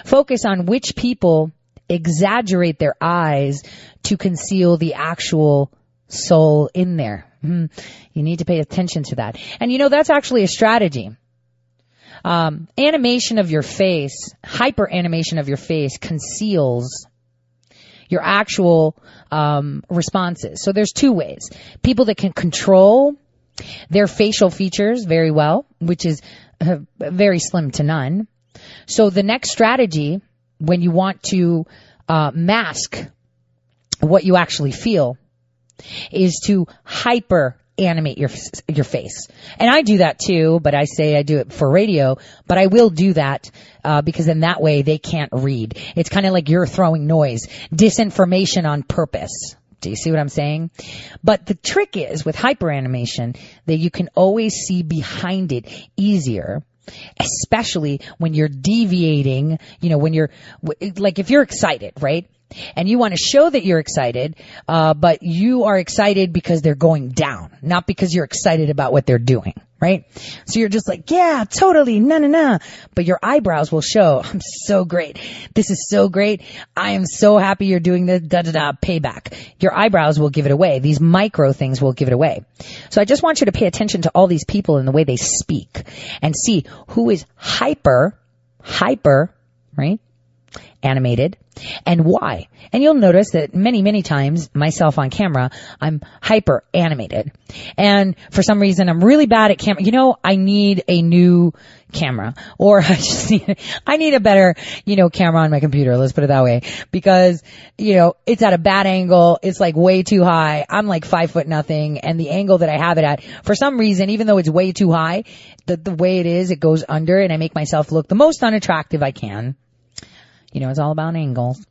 Focus on which people exaggerate their eyes to conceal the actual soul in there. You need to pay attention to that. And you know, that's actually a strategy. Animation of your face, hyper animation of your face conceals your actual responses. So there's two ways. People that can control their facial features very well, which is very slim to none. So the next strategy, when you want to mask what you actually feel, is to hyper animate your face. And I do that too, but I say I do it for radio, but I will do that because in that way they can't read. It's kind of like you're throwing noise, disinformation on purpose. Do you see what I'm saying? But the trick is with hyperanimation that you can always see behind it easier, especially when you're deviating, you know, when you're like if you're excited, right? And you want to show that you're excited, but you are excited because they're going down, not because you're excited about what they're doing, right? So you're just like, yeah, totally, nah. But your eyebrows will show, I'm so great. This is so great. I am so happy you're doing this, payback. Your eyebrows will give it away. These micro things will give it away. So I just want you to pay attention to all these people and the way they speak and see who is hyper, right? animated, and why. And you'll notice that many, many times, myself on camera, I'm hyper animated. And for some reason, I'm really bad at camera. You know, I need a new camera, or I need a better, camera on my computer. Let's put it that way, because, it's at a bad angle. It's like way too high. I'm like 5'0", and the angle that I have it at, for some reason, even though it's way too high, the way it is, it goes under, and I make myself look the most unattractive I can. It's all about angles.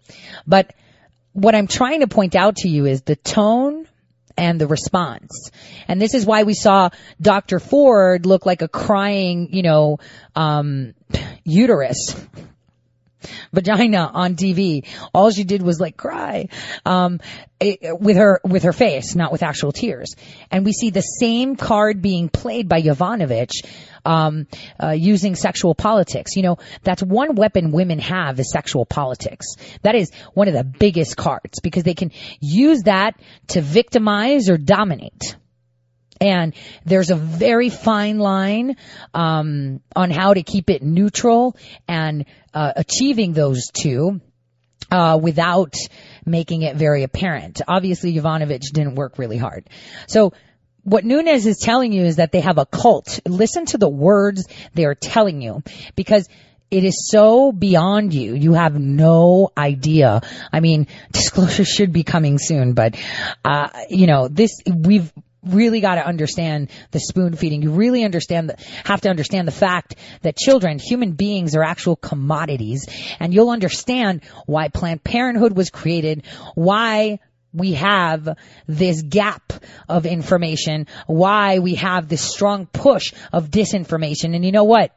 But what I'm trying to point out to you is the tone and the response. And this is why we saw Dr. Ford look like a crying, uterus, vagina on TV. All she did was like cry, with her face, not with actual tears. And we see the same card being played by Yovanovitch, using sexual politics. That's one weapon women have, is sexual politics. That is one of the biggest cards, because they can use that to victimize or dominate. And there's a very fine line on how to keep it neutral and achieving those two without making it very apparent. Obviously, Yovanovitch didn't work really hard. So what Nunes is telling you is that they have a cult. Listen to the words they are telling you, because it is so beyond you. You have no idea. I mean, disclosure should be coming soon, but we've really got to understand the spoon feeding. You really have to understand the fact that children, human beings, are actual commodities. And you'll understand why Planned Parenthood was created, why we have this gap of information, why we have this strong push of disinformation. And you know what?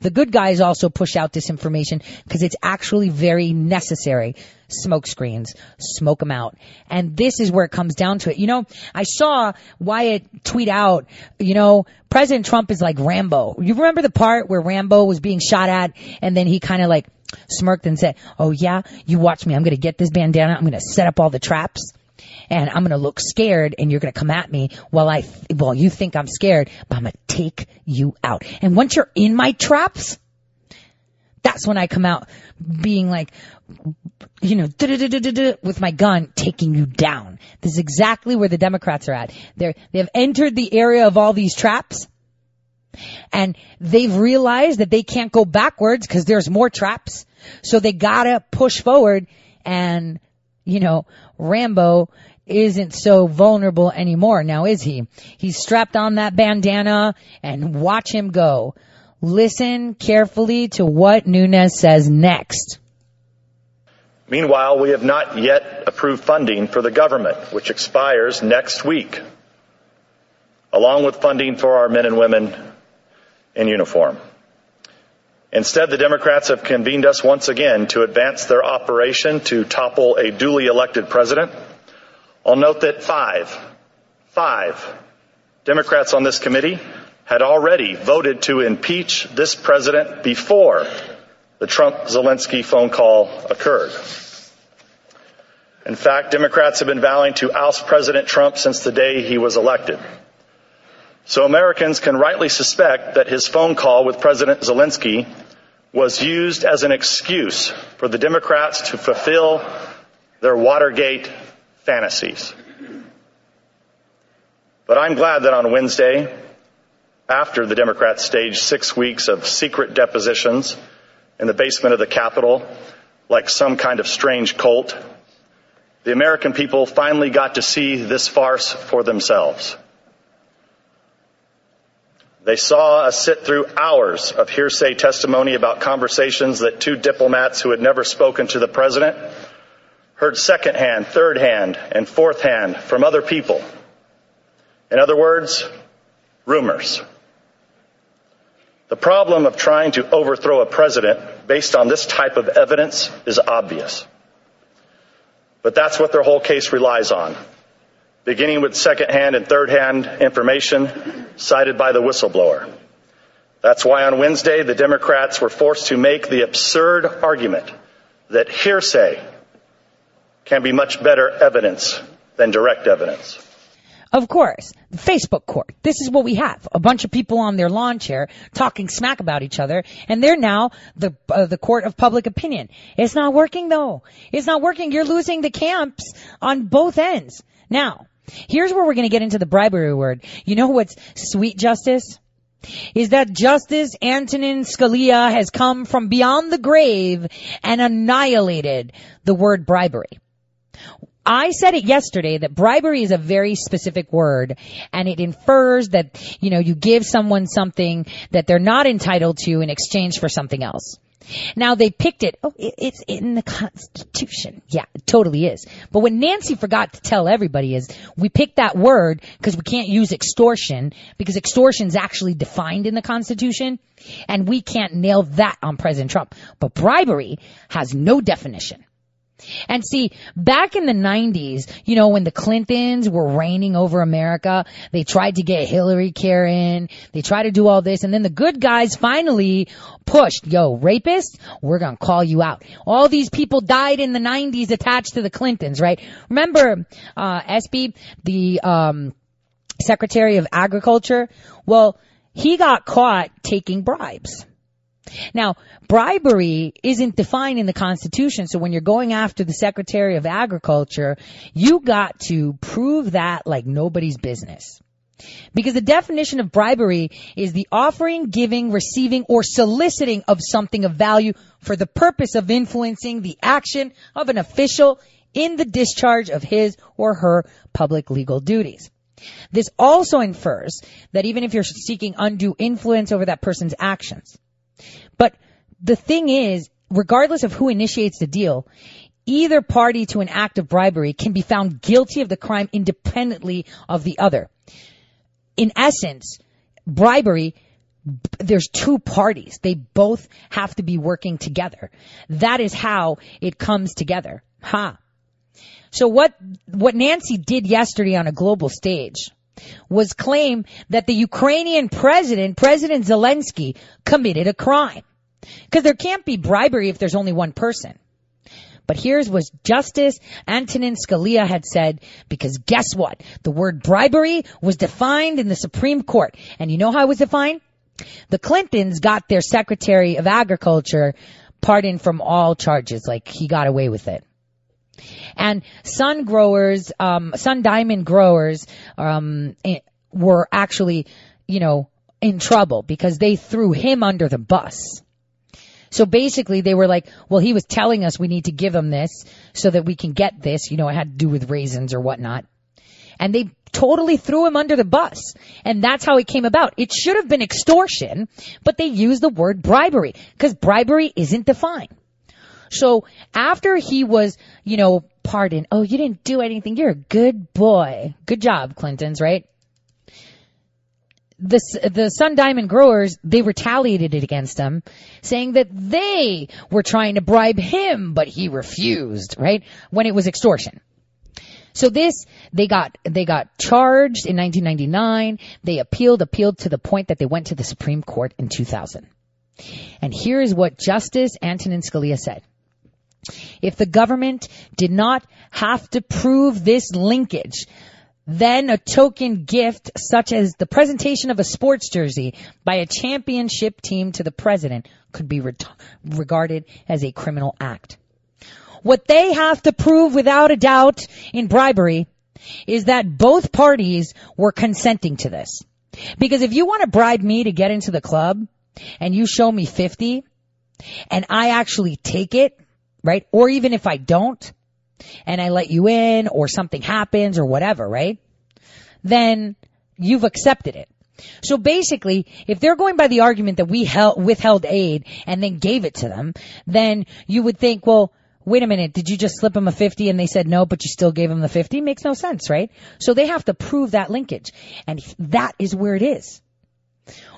The good guys also push out disinformation because it's actually very necessary. Smoke screens, smoke them out. And this is where it comes down to it. I saw Wyatt tweet out, President Trump is like Rambo. You remember the part where Rambo was being shot at, and then he kind of like smirked and said, "Oh yeah, you watch me. I'm going to get this bandana. I'm going to set up all the traps. And I'm going to look scared, and you're going to come at me while you think I'm scared, but I'm going to take you out. And once you're in my traps, that's when I come out being like, with my gun, taking you down." This is exactly where the Democrats are at. They have entered the area of all these traps, and they've realized that they can't go backwards because there's more traps. So they got to push forward, and Rambo isn't so vulnerable anymore, now is he? He's strapped on that bandana, and watch him go. Listen carefully to what Nunes says next. "Meanwhile, we have not yet approved funding for the government, which expires next week, along with funding for our men and women in uniform. Instead, the Democrats have convened us once again to advance their operation to topple a duly elected president. I'll note that five Democrats on this committee had already voted to impeach this president before the Trump-Zelensky phone call occurred. In fact, Democrats have been vowing to oust President Trump since the day he was elected. So Americans can rightly suspect that his phone call with President Zelensky was used as an excuse for the Democrats to fulfill their Watergate fantasies. But I'm glad that on Wednesday, after the Democrats staged 6 weeks of secret depositions in the basement of the Capitol, like some kind of strange cult, the American people finally got to see this farce for themselves. They saw us sit through hours of hearsay testimony about conversations that two diplomats who had never spoken to the president heard secondhand, thirdhand, and fourthhand from other people. In other words, rumors. The problem of trying to overthrow a president based on this type of evidence is obvious. But that's what their whole case relies on, beginning with secondhand and thirdhand information cited by the whistleblower. That's why on Wednesday, the Democrats were forced to make the absurd argument that hearsay can be much better evidence than direct evidence." Of course, the Facebook court. This is what we have. A bunch of people on their lawn chair talking smack about each other, and they're now the court of public opinion. It's not working, though. It's not working. You're losing the camps on both ends. Now, here's where we're going to get into the bribery word. You know what's sweet justice? Is that Justice Antonin Scalia has come from beyond the grave and annihilated the word bribery. I said it yesterday that bribery is a very specific word, and it infers that, you know, you give someone something that they're not entitled to in exchange for something else. Now, they picked it. Oh, it's in the Constitution. Yeah, it totally is. But what Nancy forgot to tell everybody is we picked that word because we can't use extortion, because extortion is actually defined in the Constitution, and we can't nail that on President Trump. But bribery has no definition. And see, back in the 90s, you know, when the Clintons were reigning over America, they tried to get Hillary Karen, they tried to do all this, and then the good guys finally pushed, yo, rapists, we're gonna call you out. All these people died in the 90s attached to the Clintons, right? Remember, SB, the Secretary of Agriculture? Well, he got caught taking bribes. Now, bribery isn't defined in the Constitution, so when you're going after the Secretary of Agriculture, you got to prove that like nobody's business. Because the definition of bribery is the offering, giving, receiving, or soliciting of something of value for the purpose of influencing the action of an official in the discharge of his or her public legal duties. This also infers that even if you're seeking undue influence over that person's actions. But the thing is, regardless of who initiates the deal, either party to an act of bribery can be found guilty of the crime independently of the other. In essence, bribery, there's two parties. They both have to be working together. That is how it comes together. Ha. So what Nancy did yesterday on a global stage was claim that the Ukrainian president, President Zelensky, committed a crime. Because there can't be bribery if there's only one person. But here's what Justice Antonin Scalia had said, because guess what? The word bribery was defined in the Supreme Court. And you know how it was defined? The Clintons got their Secretary of Agriculture pardoned from all charges, like he got away with it. And Sun Diamond Growers, were actually, you know, in trouble because they threw him under the bus. So basically they were like, well, he was telling us we need to give him this so that we can get this. You know, it had to do with raisins or whatnot. And they totally threw him under the bus. And that's how it came about. It should have been extortion, but they used the word bribery because bribery isn't defined. So after he was, you know, pardoned, oh, you didn't do anything. You're a good boy. Good job, Clintons, right? The Sun Diamond Growers, they retaliated against him, saying that they were trying to bribe him, but he refused, right? When it was extortion. So this, they got charged in 1999. They appealed to the point that they went to the Supreme Court in 2000. And here is what Justice Antonin Scalia said. If the government did not have to prove this linkage, then a token gift such as the presentation of a sports jersey by a championship team to the president could be regarded as a criminal act. What they have to prove without a doubt in bribery is that both parties were consenting to this. Because if you want to bribe me to get into the club, and you show me 50, and I actually take it, right? Or even if I don't, and I let you in, or something happens, or whatever, right? Then you've accepted it. So basically, if they're going by the argument that we withheld aid and then gave it to them, then you would think, well, wait a minute, did you just slip them a 50 and they said no, but you still gave them the 50? Makes no sense, right? So they have to prove that linkage. And that is where it is.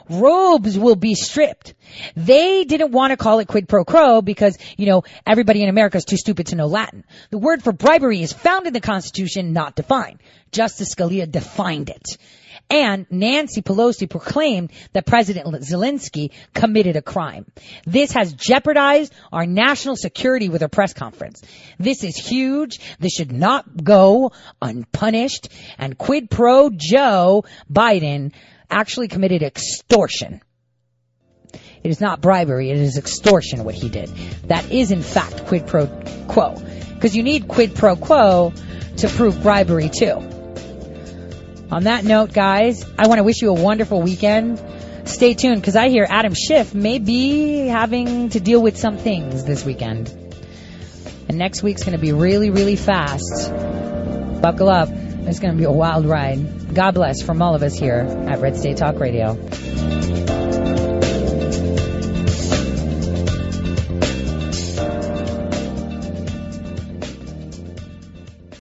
Robes will be stripped. They didn't want to call it quid pro quo because, you know, everybody in America is too stupid to know Latin. The word for bribery is found in the Constitution, not defined. Justice Scalia defined it. And Nancy Pelosi proclaimed that President Zelensky committed a crime. This has jeopardized our national security with her press conference. This is huge. This should not go unpunished. And quid pro Joe Biden actually committed extortion. It is not bribery. It is extortion what he did. That is, in fact, quid pro quo. Because you need quid pro quo to prove bribery, too. On that note, guys, I want to wish you a wonderful weekend. Stay tuned, because I hear Adam Schiff may be having to deal with some things this weekend. And next week's going to be really, really fast. Buckle up. It's going to be a wild ride. God bless from all of us here at Red State Talk Radio.